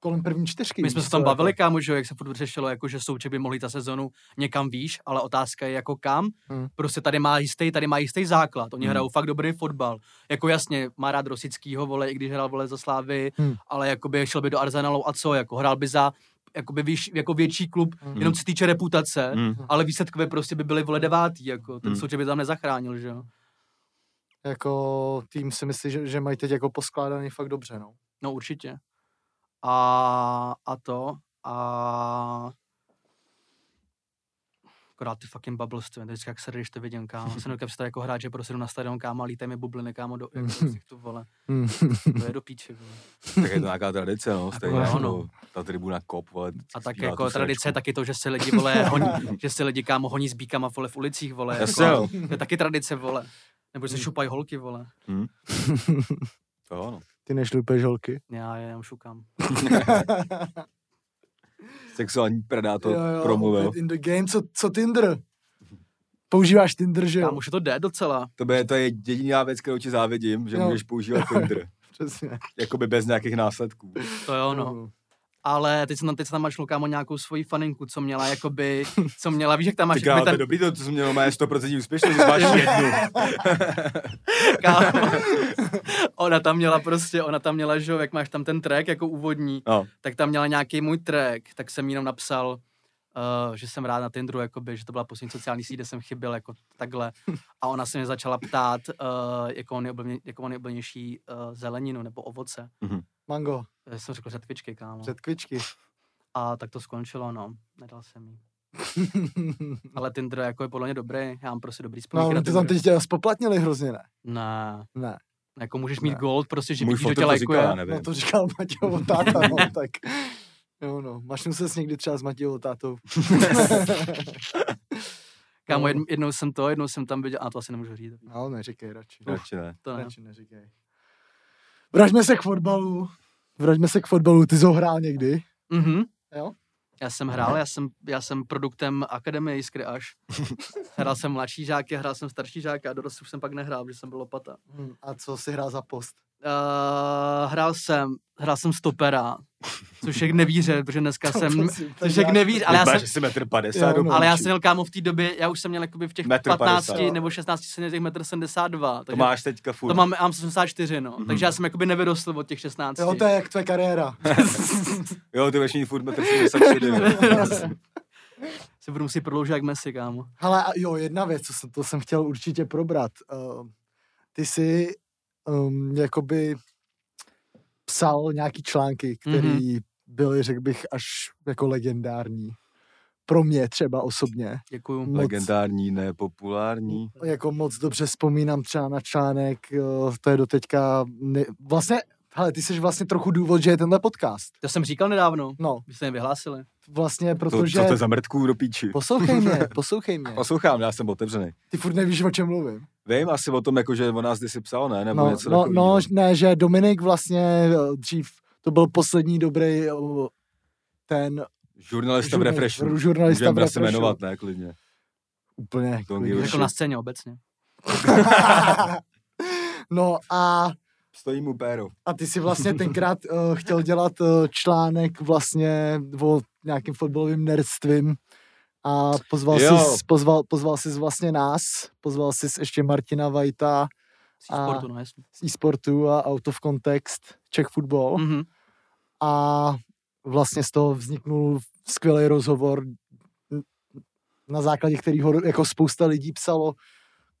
kolem první čtyřky. My jsme se tam bavili, jako kámo, že jak se furt řešilo, jako že Souček by mohli ta sezonu někam výš, ale otázka je jako kam. Hmm. Prostě tady má jistý, tady má jistý základ. Oni hmm. hrajou fakt dobrý fotbal. Jako jasně, má rád Rosickýho, vole, i když hrál, vole, za Slávy, hmm. ale jakoby šel by do Arsenalu a co, jako hrál by za jakoby víš, jako větší klub, mm. jenom se týče reputace, mm. ale výsledkové prostě by byly, vole, devátý, jako, ten mm. Souček by tam nezachránil, že jo. Jako tým si myslí, že, že mají teď jako poskládaný fakt dobře, no. No určitě. A, a to, a... Akorát ty fucking bubbleství, vždycky jak se když to vidím, kámo, se nedokážu jako hráč, že prostě jdu na stadion, kámo, a lítají mi bubliny, kámo, do jako, tu, vole, to je do píči, vole. Tak je to nějaká tradice, no, stejně jako no. Ta tribuna kop, vole. A tak jako tradice je taky to, že se lidi, vole, honí, že se lidi, kámo, honí s bíkama, vole, v ulicích, vole, jako, to je taky tradice, vole, nebo se šupají holky, vole. Hmm. To jo, no. Ty nešlupeš holky? Já je šukám. Sexuální predátor promluvil. In the game, co, co Tinder? Používáš Tinder, že jo? Kámo, že to jde docela. To je, to je jediná věc, kterou ti závidím, že jo. Můžeš používat Tinder. Přesně. Jakoby bez nějakých následků. To jo, no. no. Ale teď jsem tam, teď jsem tam našel, kámo, nějakou svoji faninku, co měla, jakoby, co měla, víš, jak tam máš... Ty králo, to je dobrý, to co jsem měl, má je sto procent úspěšnost, máš jednu. Kámo, ona tam měla prostě, ona tam měla, že jak máš tam ten track jako úvodní, no. Tak tam měla nějaký můj track, tak jsem jenom napsal, uh, že jsem rád na Tinderu, jakoby, že to byla poslední sociální síť, kde jsem chybil, jako takhle. A ona se mě začala ptát, uh, jakou nejoblivně, jakou nejoblivnější uh, zeleninu nebo ovoce. Mm-hmm. Mango. Já jsem řekl řetkvičky, kámo. Řetkvičky. A tak to skončilo, no. Nedal jsem jí. Ale Tinder jako je podle mě dobrý. Já mám prostě dobrý spolníky. No, ty tam teď tě spoplatnili hrozně, ne? Ne. Ne. Jako můžeš mít ne. Gold, prostě, že vidíš, kdo tě lajkuje. No to říkal Matějovo táta, no, tak. Jo, no. Mašnul ses někdy třeba s Matějovo tátou. Kámo, jednou, jednou jsem to, jednou jsem tam viděl, a to asi nemůžu říct. No, neříkej radši. Radši ne. To ne. Radši neříkej. Vraťme se k fotbalu. Vraťme se k fotbalu. Ty jsi ho hrál někdy? Mhm. Jo? Já jsem hrál, já jsem, já jsem produktem Akademie Jiskry až. Hrál jsem mladší žáky, hrál jsem starší žáky a dorost už jsem pak nehrál, protože jsem byl lopata. Hmm. A co jsi hrál za post? Uh, hrál jsem, hrál jsem stopera, což je k nevíře, protože dneska jsem, což je k nevíře, ale já jsem, jsi metr padesát, jo, no, ale já jsem měl, kámo, v té době, já už jsem měl jakoby v těch patnácti nebo šestnácti jsem měl těch metr sedmdesát dva. To máš teďka furt. To mám, mám sedmdesát čtyři, no, mm-hmm. takže já jsem jakoby nevyrostl od těch šestnácti. Jo, to je jak tvoje kariéra. Jo, ty budeš mít furt metr sedmdesát čtyři. se budou si prodloužit jak Messi, kámo. Hele, jo, jedna věc, co jsem, to jsem chtěl určitě probrat. Uh, ty jsi um, jakoby psal nějaký články, který mm-hmm. byly, řekl bych, až jako legendární. Pro mě třeba osobně. Děkuju. Moc, legendární, ne populární. Jako moc dobře vzpomínám třeba na článek, uh, to je doteďka... Ne, vlastně... Hele, ty jsi vlastně trochu důvod, že je tenhle podcast. To jsem říkal nedávno, no. Když jste mě vyhlásili. Vlastně, protože... To, co to je za mrtků do píči? Poslouchej mě, poslouchej mě. Poslouchám, já jsem otevřený. Ty furt nevíš, o čem mluvím. Vím asi o tom, jako, že o nás kdysi psal, ne? Nebo no, něco no, no, ne, že Dominik vlastně dřív, to byl poslední dobrý ten... Žurnalista v Refreshu. Žurnalista v Refreshu. Můžeme se jmenovat, ne, klidně. Úplně. Jako na scéně obecně. No a... Stojí mu péro. A ty si vlastně tenkrát uh, chtěl dělat uh, článek vlastně o nějakým fotbalovým nerdstvím a pozval jsi pozval, pozval jsi vlastně nás, pozval jsi ještě Martina Vajta z e-sportu, no, z e-sportu a Out of Context Czech Football. Mm-hmm. A vlastně z toho vzniknul skvělý rozhovor, na základě kterého jako spousta lidí psalo,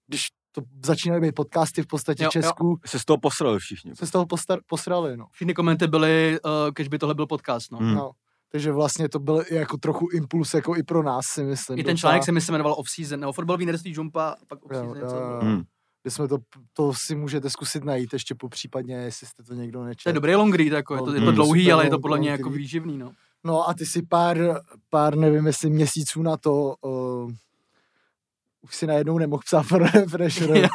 když to začínaly být podcasty v podstatě v Česku. Jo. Se z toho posrali všichni. Se z toho postar, posrali, no. Všichni komenty byly, uh, když by tohle byl podcast, no. Hmm. no. Takže vlastně to byl jako trochu impuls jako i pro nás, si myslím. I ten článek ta... se mi se jmenoval Off-season, nebo fotbalový nerství Jumpa a pak Off-season. Jo, jo, jo. Hmm. Jsme to, to si můžete zkusit najít ještě popřípadně, jestli jste to někdo nečetl. To je dobrý long read, jako, je to, je to hmm. dlouhý, ale je to podle mě jako výživný, no. No a ty si pár, pár nevím jestli měsíců na to... Uh, už si najednou nemohl psát pro Refresher.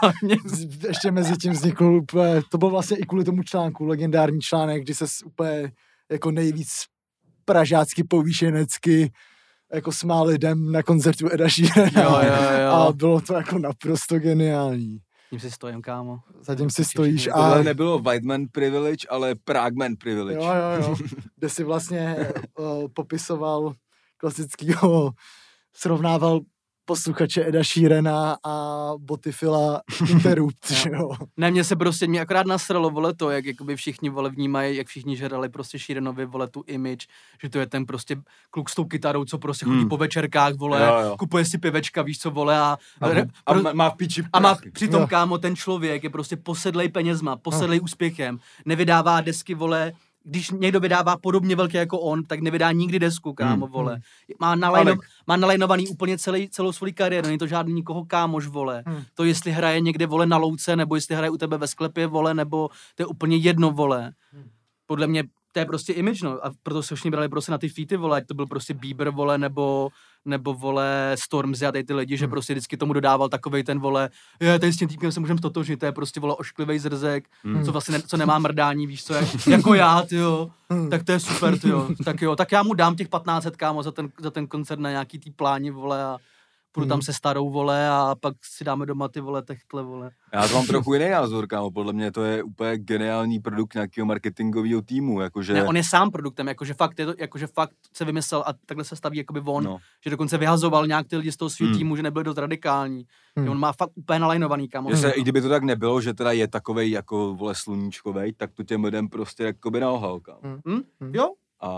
Ještě mezi tím vznikl úplně, to byl vlastně i kvůli tomu článku, legendární článek, kdy se úplně jako nejvíc pražácky, povýšenecky jako smál lidem na koncertu Erasmus. A bylo to jako naprosto geniální. Zatím si stojím, kámo. Zatím si stojíš. A... Tohle nebylo Weidman privilege, ale Pragman privilege. Jo, jo, jo. Kde si vlastně uh, popisoval klasickýho, srovnával posluchače Eda Sheerana a Botyfila Interrupt, že jo. Ne, mě se prostě, mě akorát nasralo, vole, to, jak jakoby všichni, vole, vnímají, jak všichni žerali prostě Sheeranovi, vole, tu image, že to je ten prostě kluk s tou kytarou, co prostě chodí mm. po večerkách, vole, jo, jo. kupuje si pivečka, víš co, vole, a... A, re, a, pro, a má v píči prachy. A má přitom, jo. kámo, ten člověk je prostě posedlej penězma, posedlej no. úspěchem, nevydává desky, vole... Když někdo vydává podobně velký jako on, tak nevydá nikdy desku, kámo, hmm. vole. Má, nalajno, má nalajnovaný úplně celý, celou svou kariéru, není to žádný nikoho kámoš, vole. Hmm. To jestli hraje někde, vole, na louce, nebo jestli hraje u tebe ve sklepě, vole, nebo to je úplně jedno, vole. Podle mě to je prostě image, no. A proto se všichni brali prostě na ty feety, vole, ať to byl prostě Bieber, vole, nebo... nebo, vole, Stormzy a tady ty lidi, že hmm. prostě vždycky tomu dodával takovej ten, vole, je, tady s tím týpkem se můžeme stotožnit, to je prostě, vole, ošklivej zrzek, hmm. co vlastně, ne, co nemá mrdání, víš co, jak, jako já, tyjo, hmm. tak to je super, tyjo, tak jo, tak já mu dám těch patnáct set, kámo, za ten, za ten koncert na nějaký tý pláni, vole, a půjdu hmm. tam se starou, vole, a pak si dáme doma ty, vole, techtle, vole. Já to mám trochu jiný názor, kámo, podle mě to je úplně geniální produkt nějakého marketingového týmu, jakože... Ne, on je sám produktem, jakože fakt, je to, jakože fakt se vymyslel a takhle se staví jakoby on, no. že dokonce vyhazoval nějak ty lidi z toho svého hmm. týmu, že nebyl dost radikální, hmm. že on má fakt úplně nalajnovaný, kámo. Se, i kdyby to tak nebylo, že teda je takovej jako, vole, sluníčkovej, tak to těm lidem prostě jakoby naohal, kámo. Hmm. Hmm. Jo. A,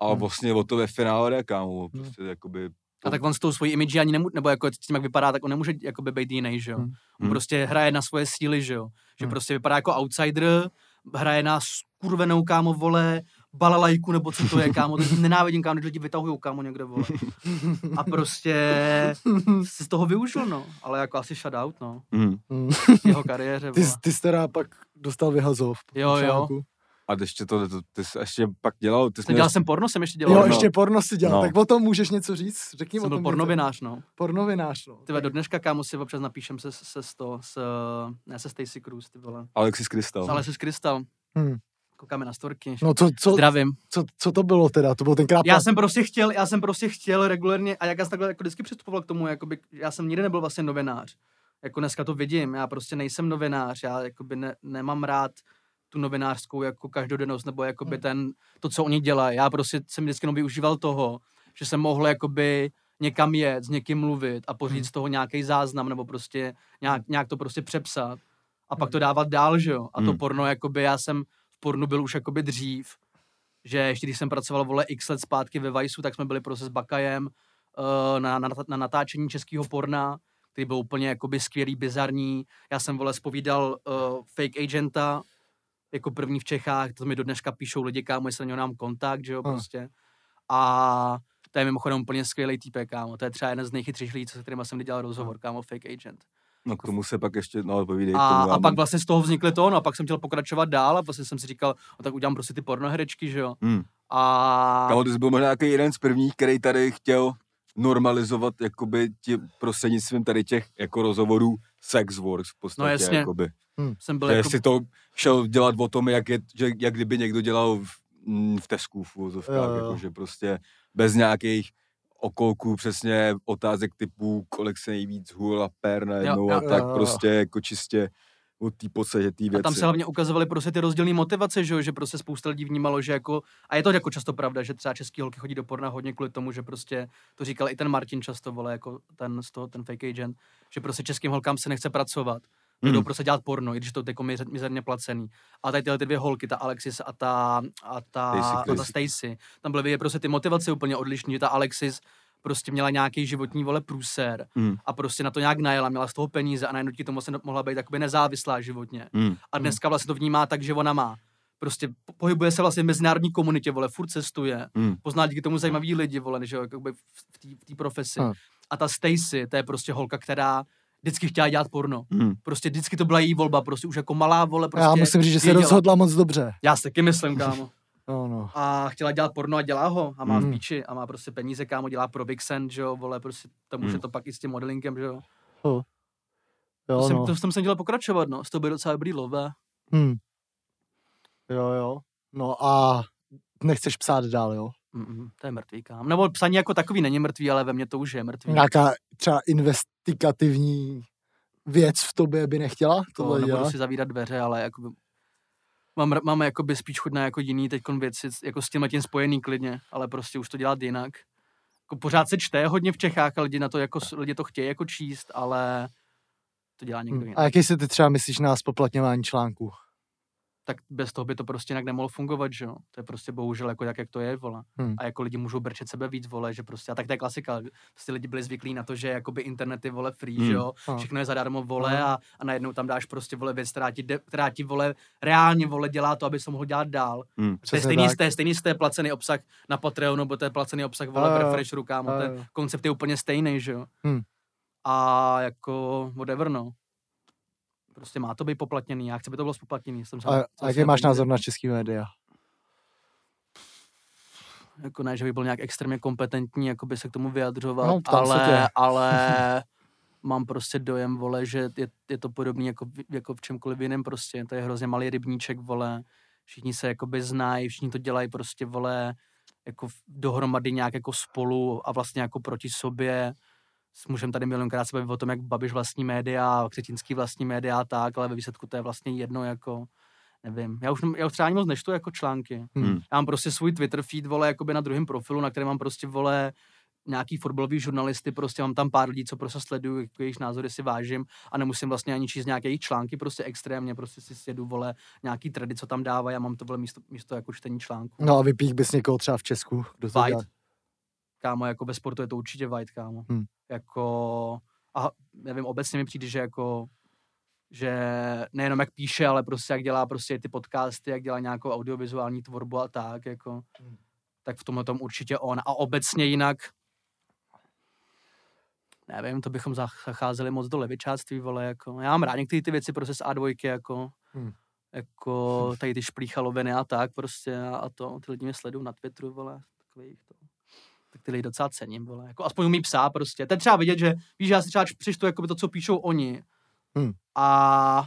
a hmm. vlastně o to ve finále jde, kámo, prostě hmm. jakoby... A tak on s tou svojí imidží ani nemůže, nebo jako s tím, jak vypadá, tak on nemůže jakoby být jiný, že jo. Hmm. On prostě hraje na svoje síly, že jo. Že hmm. prostě vypadá jako outsider, hraje na skurvenou, kámo, vole, balalajku, nebo co to je, kámo. To nenávidím, kámo, když lidi vytahujou, kámo, někde, vole. A prostě se z toho využil, no. Ale jako asi shoutout, no. Hmm. Jeho kariéře, vole. Ty, ty jsi teda pak dostal vyhazov. Jo, jo. A ještě to, to, ty jsi ještě pak dělal... Ty jsi dělal měl... jsem porno, jsem ještě dělal. Jo, no. ještě porno si dělal, no. tak o tom můžeš něco říct? Řekni jsem o tom. Jsem byl pornovinář, no. Pornovinář, no. Tyve, do dneška, kámo, si občas napíšem se, se s to, s, ne se Stacey Cruz, ty vole. Alexis Krystal. Alexis Krystal. Hmm. Koukáme na storky. No co, co, zdravím. Co, co to bylo teda? To bylo tenkrát... Já jsem prostě chtěl, já jsem prostě chtěl regulérně, a jak já jsem takhle jako vždycky přistupoval k tomu, jakoby, já jsem nikdy nebyl vlastně novinář. Jako dneska to vidím, já prostě nejsem novinář, já jakoby ne, nemám rád tu novinářskou jako každodennost, nebo jakoby hmm. ten, to, co oni dělají. Já prostě jsem vždycky jenom využíval toho, že jsem mohl jakoby někam jet, s někým mluvit a pořídit hmm. z toho nějaký záznam, nebo prostě nějak, nějak to prostě přepsat a pak to dávat dál, že jo. A to hmm. porno, jakoby já jsem v pornu byl už jakoby dřív, že ještě když jsem pracoval, vole, x let zpátky ve Viceu, tak jsme byli prostě s Bakajem, uh, na, na, na natáčení českého porna, který byl úplně jakoby skvělý, bizarní. Já jsem, vole, zpovídal uh, fake agenta, jako první v Čechách, to mi do dneška píšou lidi, kámo, jestli na něho nám kontakt, že jo, hmm. prostě. A to je mimochodem úplně skvělý týpek, kámo. To je třeba jeden z nejchytřejších lidí, co, se kterýma jsem dělal rozhovor, kámo, fake agent. No k tomu se pak ještě, no povídej. A, a pak vlastně z toho vznikly to, no a pak jsem chtěl pokračovat dál a vlastně jsem si říkal, no tak udělám prostě ty pornoherečky, že jo. Hmm. A... Kámo, ty jsi byl možná nějaký jeden z prvních, který tady chtěl normalizovat, jakoby, ti prostřednictvím tady těch jako rozhovorů sex works v podstatě, no jasně. Jakoby. Hmm. Jsem byl, že jako... si to šel dělat o tom, jak, je, že, jak kdyby někdo dělal v, v Tesku, v uvozovkách, jakože prostě bez nějakých okolků, přesně otázek typu, kolik se nejvíc hůl a pér najednou, jo, jo, a tak jo, jo, prostě jako čistě od té podstatě té věci. A tam se hlavně ukazovaly prostě ty rozdílné motivace, že, že prostě spousta lidí vnímalo, že jako, a je to jako často pravda, že třeba český holky chodí do porna hodně kvůli tomu, že prostě, to říkal i ten Martin často, vole, jako ten z toho, ten fake agent, že prostě českým holkám se nechce pracovat. Hmm. Jdou prostě dělat porno, i když to je jako mizerně placený. A tady tyhle ty dvě holky, ta Alexis a ta, a ta, Stacy, a ta Stacy, tam byly prostě ty motivace úplně odlišný, že ta Alexis prostě měla nějaký životní, vole, průser hmm. a prostě na to nějak najela, měla z toho peníze a najednou ti tomu vlastně mohla být jakoby nezávislá životně. Hmm. A dneska vlastně to vnímá tak, že ona má. Prostě pohybuje se vlastně v mezinárodní komunitě, vole, furt cestuje, hmm. pozná díky tomu zajímavý lidi, vole, že jo, jakoby v té profesi. Hmm. A ta Stacy, to je prostě holka, která vždycky chtěla dělat porno. Hmm. Prostě vždycky to byla její volba, prostě už jako malá, vole, prostě. Já musím říct, že se rozhodla moc dobře. Já si taky myslím, kámo. no, no. A chtěla dělat porno a dělá ho a má hmm. v píči a má prostě peníze, kámo, dělá pro Vixen, že jo, vole, prostě tam už je to pak i s tím modelingem, že jo. Oh. Jo, to, no. jsem, to jsem jsem chtěla pokračovat, no, z toho byl docela dobrý love. Hmm. Jo, jo. No a nechceš psát dál, jo? Mm-mm, to je mrtvý, kámo. Nebo psaní jako takový není mrtvý, ale ve mně to už je mrtvý. Nějaká třeba investigativní věc v tobě by nechtěla? To nebudu si zavírat dveře, ale jakoby, mám, mám jakoby spíš chudná jako jiný teďkon věci, jako s tím tím spojený klidně, ale prostě už to dělat jinak. Jako pořád se čte hodně v Čechách a lidi, na to, jako, lidi to chtějí jako číst, ale to dělá někdo jinak. A jaký si ty třeba myslíš na spoplatňování článků? Tak bez toho by to prostě nějak nemohlo fungovat, že jo. To je prostě bohužel jako tak, jak to je, vole. Hmm. A jako lidi můžou brčet sebe víc, vole, že prostě, a tak to je klasika. Prostě lidi byli zvyklí na to, že jakoby internet je, vole, free, hmm. že jo. Všechno je zadarmo, vole, a, a najednou tam dáš prostě, vole, věc, která ti, která ti, vole, reálně, vole, dělá to, aby se mohl dělat dál. Hmm. To je stejný, stejný, stejný stejný placený obsah na Patreonu, bo to je placený obsah, vole, v refresheru, kámo. Ten koncept je úplně stejný, že jo. Hmm. A jako whatever, no. Prostě má to být poplatněný, já chci, by to bylo spoplatněný. Jsem a, a jaký máš názor na český média? Jako ne, že by byl nějak extrémně kompetentní, jako by se k tomu vyjadřovat, no, ale, ale mám prostě dojem, vole, že je, je to podobný jako, jako v čemkoliv jiném prostě. To je hrozně malý rybníček, vole, všichni se jakoby znají, všichni to dělají prostě, vole, jako dohromady nějak jako spolu a vlastně jako proti sobě. Můžeme tady milionkrát se bavit o tom, jak Babiš vlastní média, Křetínský vlastní média a tak, ale ve výsledku to je vlastně jedno, jako, nevím. Já už, já už třeba ani moc nečtu jako články. Hmm. Já mám prostě svůj Twitter feed, vole, jakoby na druhém profilu, na kterém mám prostě, vole, nějaký fotbalový žurnalisty, prostě mám tam pár lidí, co prostě sleduju, jejichž názory si vážím a nemusím vlastně ani číst nějaké jejich články, prostě extrémně, prostě si sjedu, vole, nějaký trady, co tam dávají a mám to, vole, místo, místo jako čtení článku. No a vypích bys někoho třeba v Česku? Kámo, jako ve sportu je to určitě White, kámo. Hmm. Jako, a nevím, obecně mi přijde, že jako, že nejenom jak píše, ale prostě jak dělá prostě ty podcasty, jak dělá nějakou audiovizuální tvorbu a tak, jako, hmm. tak v tomhle tom určitě on. A obecně jinak, nevím, to bychom zacházeli moc do levičáctví, vole, jako. Já mám rád některé ty věci prostě z á dvojky, jako, hmm. jako tady ty šplíchaloviny a tak prostě a, a to, ty lidi mě sledují na Twitteru, vole, takových to. Tak ty lidi docela cením, vole, jako aspoň umí psát prostě. To je třeba vidět, že víš, já si třeba přečtu jakoby to, co píšou oni hmm. a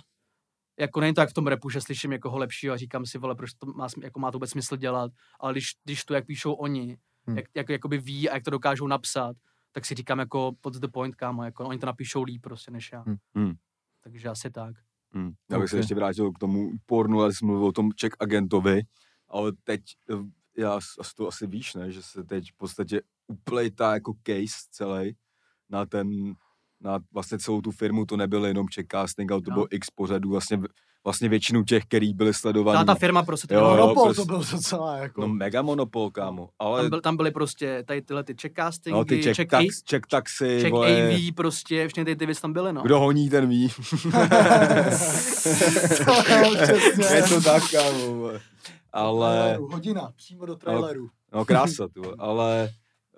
jako není to jak v tom repu, že slyším jako lepšího a říkám si, vole, proč to má, jako má to vůbec smysl dělat, ale když, když to, jak píšou oni, hmm. jak, jak jakoby ví a jak to dokážou napsat, tak si říkám jako what's the point, kámo, jako oni to napíšou líp prostě než já. Hmm. Takže asi tak. Hmm. Já bych okay. se ještě vrátil k tomu pornu, ale jsem mluvil o tom Czech agentovi, ale teď... Já asi to asi víš, ne, že se teď v podstatě uplejtá jako case celý na ten, na vlastně celou tu firmu, to nebyl jenom Czech Casting, ale to no. bylo x pořadů vlastně vlastně většinu těch, který byli sledovaní. Ta, ta firma prostě, ten monopol prostě, to byl docela jako. No mega monopol, kámo. Ale... Tam, byl, tam byly prostě tady tyhle ty check castingy, no, ty check, check, tax, a... check taxi, check vole. A V prostě, všechny ty ty věci tam byly, no. Kdo honí, ten ví. Je to tak, kámo. Ale... Hodina, přímo do traileru. No, no krása, tu, ale...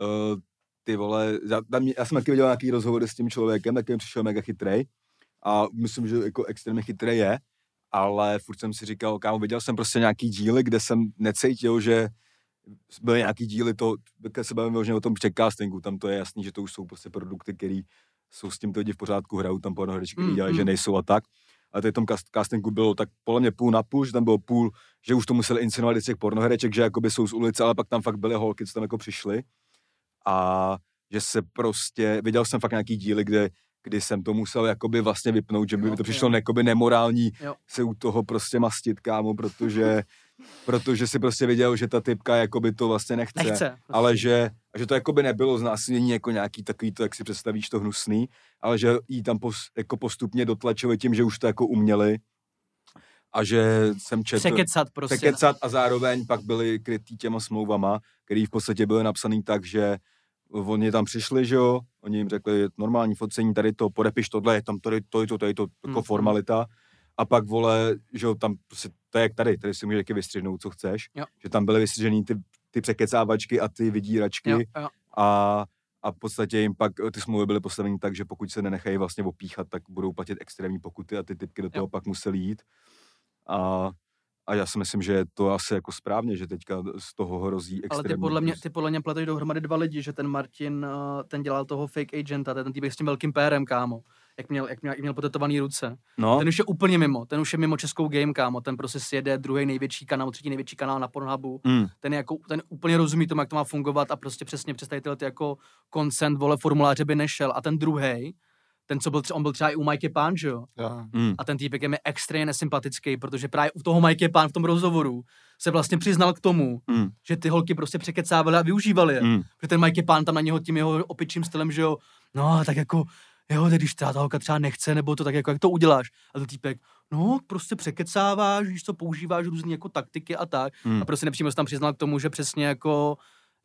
Uh, ty vole, já, tam, já jsem taky viděl nějaký rozhovor s tím člověkem, taky mi přišel mega chytrej a myslím, že jako extrémně chytrej je, ale furt jsem si říkal, kámo, viděl jsem prostě nějaký díly, kde jsem necítil, že byly nějaký díly to, když se bavím o tom checkcastingu, tam to je jasný, že to už jsou prostě produkty, které jsou s tímto lidi v pořádku, hrajou tam pornohračky, mm, dělají, mm. že nejsou a tak. A tady v tom castingu bylo tak podle mě půl na půl, že tam bylo půl, že už to museli insinuovat těch pornohraček, že jakoby jsou z ulice, ale pak tam fakt byly holky, co tam jako přišly. A že se prostě, viděl jsem fakt nějaký díly, kde, kdy jsem to musel jakoby vlastně vypnout, že by jo, to přišlo jakoby nemorální jo. se u toho prostě mastit, kámo, protože, protože si prostě viděl, že ta typka jakoby to vlastně nechce, nechce prostě. ale že, že to jakoby nebylo znásilnění jako nějaký takový to, jak si představíš to hnusný, ale že jí tam pos, jako postupně dotlačili tím, že už to jako uměli a že jsem četl... Překecat prostě. Překecat a zároveň pak byli krytý těma smlouvama, který v podstatě byly napsaný tak, že oni tam přišli, že jo, oni jim řekli normální focení, tady to, podepiš tohle, je tam tady to, tady to, tady to, jako hmm. formalita a pak vole, že jo, tam prostě, to je jak tady, tady si můžeš taky vystřihnout, co chceš, jo. že tam byly vystřižený ty, ty překecávačky a ty vydíračky jo, jo. a a v podstatě jim pak ty smlouvy byly postaveny tak, že pokud se nenechají vlastně opíchat, tak budou platit extrémní pokuty a ty typky do toho jo. pak museli jít a A já si myslím, že je to asi jako správně, že teďka z toho hrozí extrémní. Ale ty podle mě, ty podle mě pleteš dohromady dva lidi, že ten Martin, ten dělal toho fake agenta, ten týbek s tím velkým pérem, kámo. Jak měl, jak měl, jak měl potetovaný ruce. No. Ten už je úplně mimo, ten už je mimo českou game, kámo. Ten prostě sjede druhý největší kanál, třetí největší kanál na Pornhubu. Mm. Ten, jako, ten úplně rozumí tomu, jak to má fungovat a prostě přesně přes tady tyhle ty jako consent, vole, formuláře by nešel. A ten druhej, ten, co byl, on byl třeba i u Matěje Pán, že jo? Mm. A ten týpek je mi extrémně nesympatický, protože právě u toho Matěje Pán v tom rozhovoru se vlastně přiznal k tomu, mm. že ty holky prostě překecávaly a využívaly je. Mm. Protože ten Matěj Pán tam na něho tím jeho opičím stylem, že jo, no tak jako, jo, když ta holka třeba nechce, nebo to tak jako, jak to uděláš? A ten týpek, no prostě překecáváš, víš co, používáš různý jako taktiky a tak. Mm. A prostě nepřímo se tam přiznal k tomu, že přesně jako...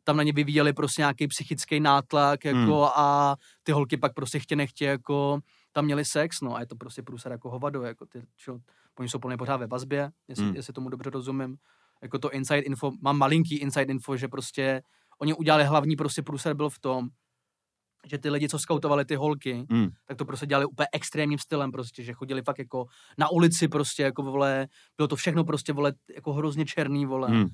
tam na ně vyvíjeli prostě nějaký psychický nátlak jako hmm. a ty holky pak prostě chtě nechtě jako tam měli sex, no a je to prostě průser jako hovado, jako ty, čo, oni jsou plně pořád ve vazbě, jestli, hmm. jestli tomu dobře rozumím, jako to inside info, mám malinký inside info, že prostě oni udělali hlavní prostě průser byl v tom, že ty lidi, co skautovali ty holky, mm. tak to prostě dělali úplně extrémním stylem prostě, že chodili fakt jako na ulici prostě jako vole, bylo to všechno prostě vole jako hrozně černý vole, mm.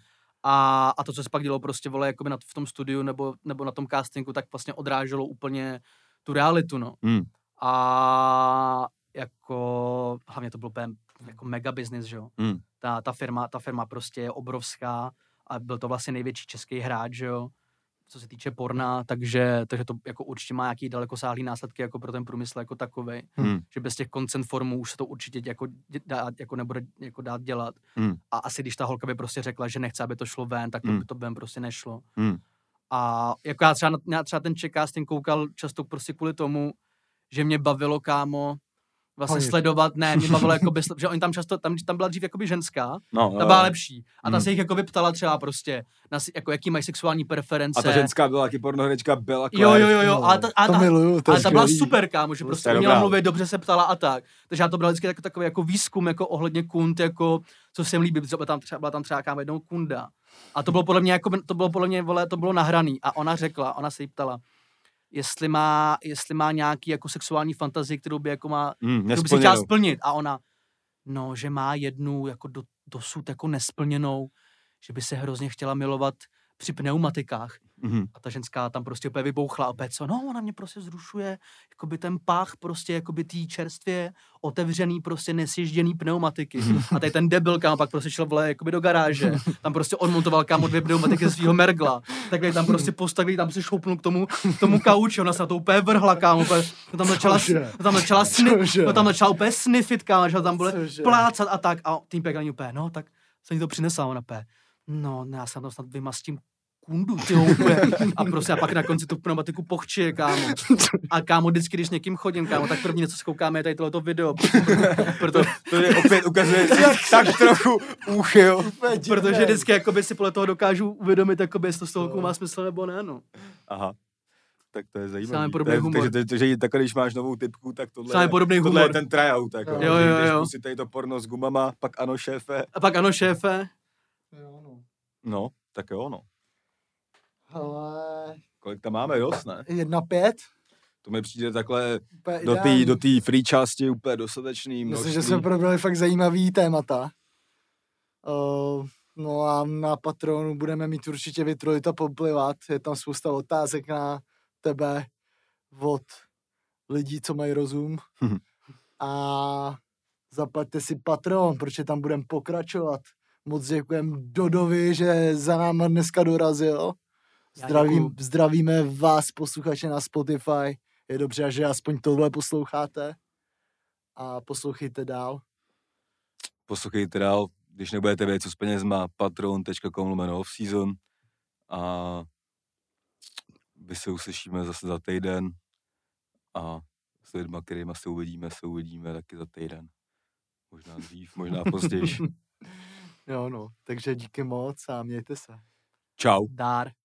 A, a to, co se pak dělo prostě, vole, jakoby na, v tom studiu nebo, nebo na tom castingu, tak vlastně odráželo úplně tu realitu, no. Mm. A jako, hlavně to byl jako mega business, že jo. Mm. Ta, ta, firma, ta firma prostě je obrovská a byl to vlastně největší český hráč, že jo, co se týče porna, takže, takže to jako určitě má nějaký dalekosáhlý následky jako pro ten průmysl jako takovej, hmm. že bez těch consent formů už se to určitě jako, dát, jako nebude jako dát dělat. Hmm. A asi když ta holka by prostě řekla, že nechce, aby to šlo ven, tak hmm. to, to by ven prostě nešlo. Hmm. A jako já třeba, já třeba ten checkcasting koukal často prostě kvůli tomu, že mě bavilo, kámo, vlastně Oni. sledovat, ne, mě bavilo, jakoby, že oni tam často, tam, tam byla dřív jakoby ženská, no, ta byla jo. lepší. A ta mm. se jich jakoby ptala třeba prostě, na, jako jaký mají sexuální preference. A ta ženská byla taky pornohrečka, byla jako... Jo, jo, jo, jo, ale ta, a, ta, miluju, ale ta byla super, kámo, že prostě uměla mluvit, dobře se ptala a tak. Takže já to byla vždycky takový jako výzkum, jako ohledně kund, jako, co se jim líbí, protože tam třeba, byla tam třeba kámo jednou kunda. A to bylo podle mě, jako, to bylo podle mě, vole, to bylo nahraný. A ona řekla, ona se jí ptala, jestli má, jestli má nějaký jako sexuální fantazii, kterou by jako má, mm, kterou by si chtěla splnit. A ona, no, že má jednu jako do, dosud jako nesplněnou, že by se hrozně chtěla milovat při pneumatikách. Mm-hmm. A ta ženská tam prostě opět vybouchla, opět co, no, ona mě prostě zrušuje, jakoby ten pách prostě, jakoby tý čerstvě otevřený, prostě nesježděný pneumatiky. Mm-hmm. A tady ten debil, kámo, pak prostě šel, vle, jakoby do garáže, tam prostě odmontoval, kámo, dvě pneumatiky ze svýho mergla, takhle tam prostě postavili, tam se šoupnul k tomu, k tomu kauči, ona se na to úplně vrhla, kámo, tam začala, tam začala, sni- tam začala úplně snifit, kámo, že tam bude plácat a tak, a týpek na ní úplně, no, tak jsem jí to přinesla, ona úplně, no, já jsem tam snad vymastím kundu, ty úplně. A prostě a pak na konci tu pneumatiku pochčí, kámo. A kámo, vždycky, když někým chodím, kámo, tak první něco zkoukáme je tady tohleto video. Proto, proto, to je opět ukazuje tak trochu úchyl. Protože vždycky jakoby, si podle toho dokážu uvědomit, jakoby, jestli to z toho no. má smysl nebo ne, no. Aha. Tak to je zajímavé. Takže, takže, takže tak, když máš novou typku, tak tohle, tohle humor. Je ten tryout. Jako, jo, jo, jo, když jo. musí tady to porno s gumama, pak ano šéfe. A pak ano šéfe. Jo, no. no, tak jo, no. Hele. Kolik tam máme, dost, ne? Jedna pět. To mi přijde takhle úplně do té free části úplně dostatečný. Množství. Myslím, že jsme probrali fakt zajímavý témata. Uh... No a na Patronu budeme mít určitě vytrojit a poplivat. Je tam spousta otázek na tebe od lidí, co mají rozum. A zaplaťte si Patron, protože tam budeme pokračovat. Moc děkujeme Dodovi, že za náma dneska dorazil. Zdravím, zdravíme vás, posluchače na Spotify. Je dobře, že aspoň tohle posloucháte. A poslouchejte dál. Poslouchejte dál. Když nebudete vědět, co s penězma, patreon tečka com lomeno off-season a my se uslyšíme zase za týden a s lidma, kterýma se uvidíme, se uvidíme taky za týden. Možná dřív, možná později. Jo no, takže díky moc a mějte se. Čau. Dár.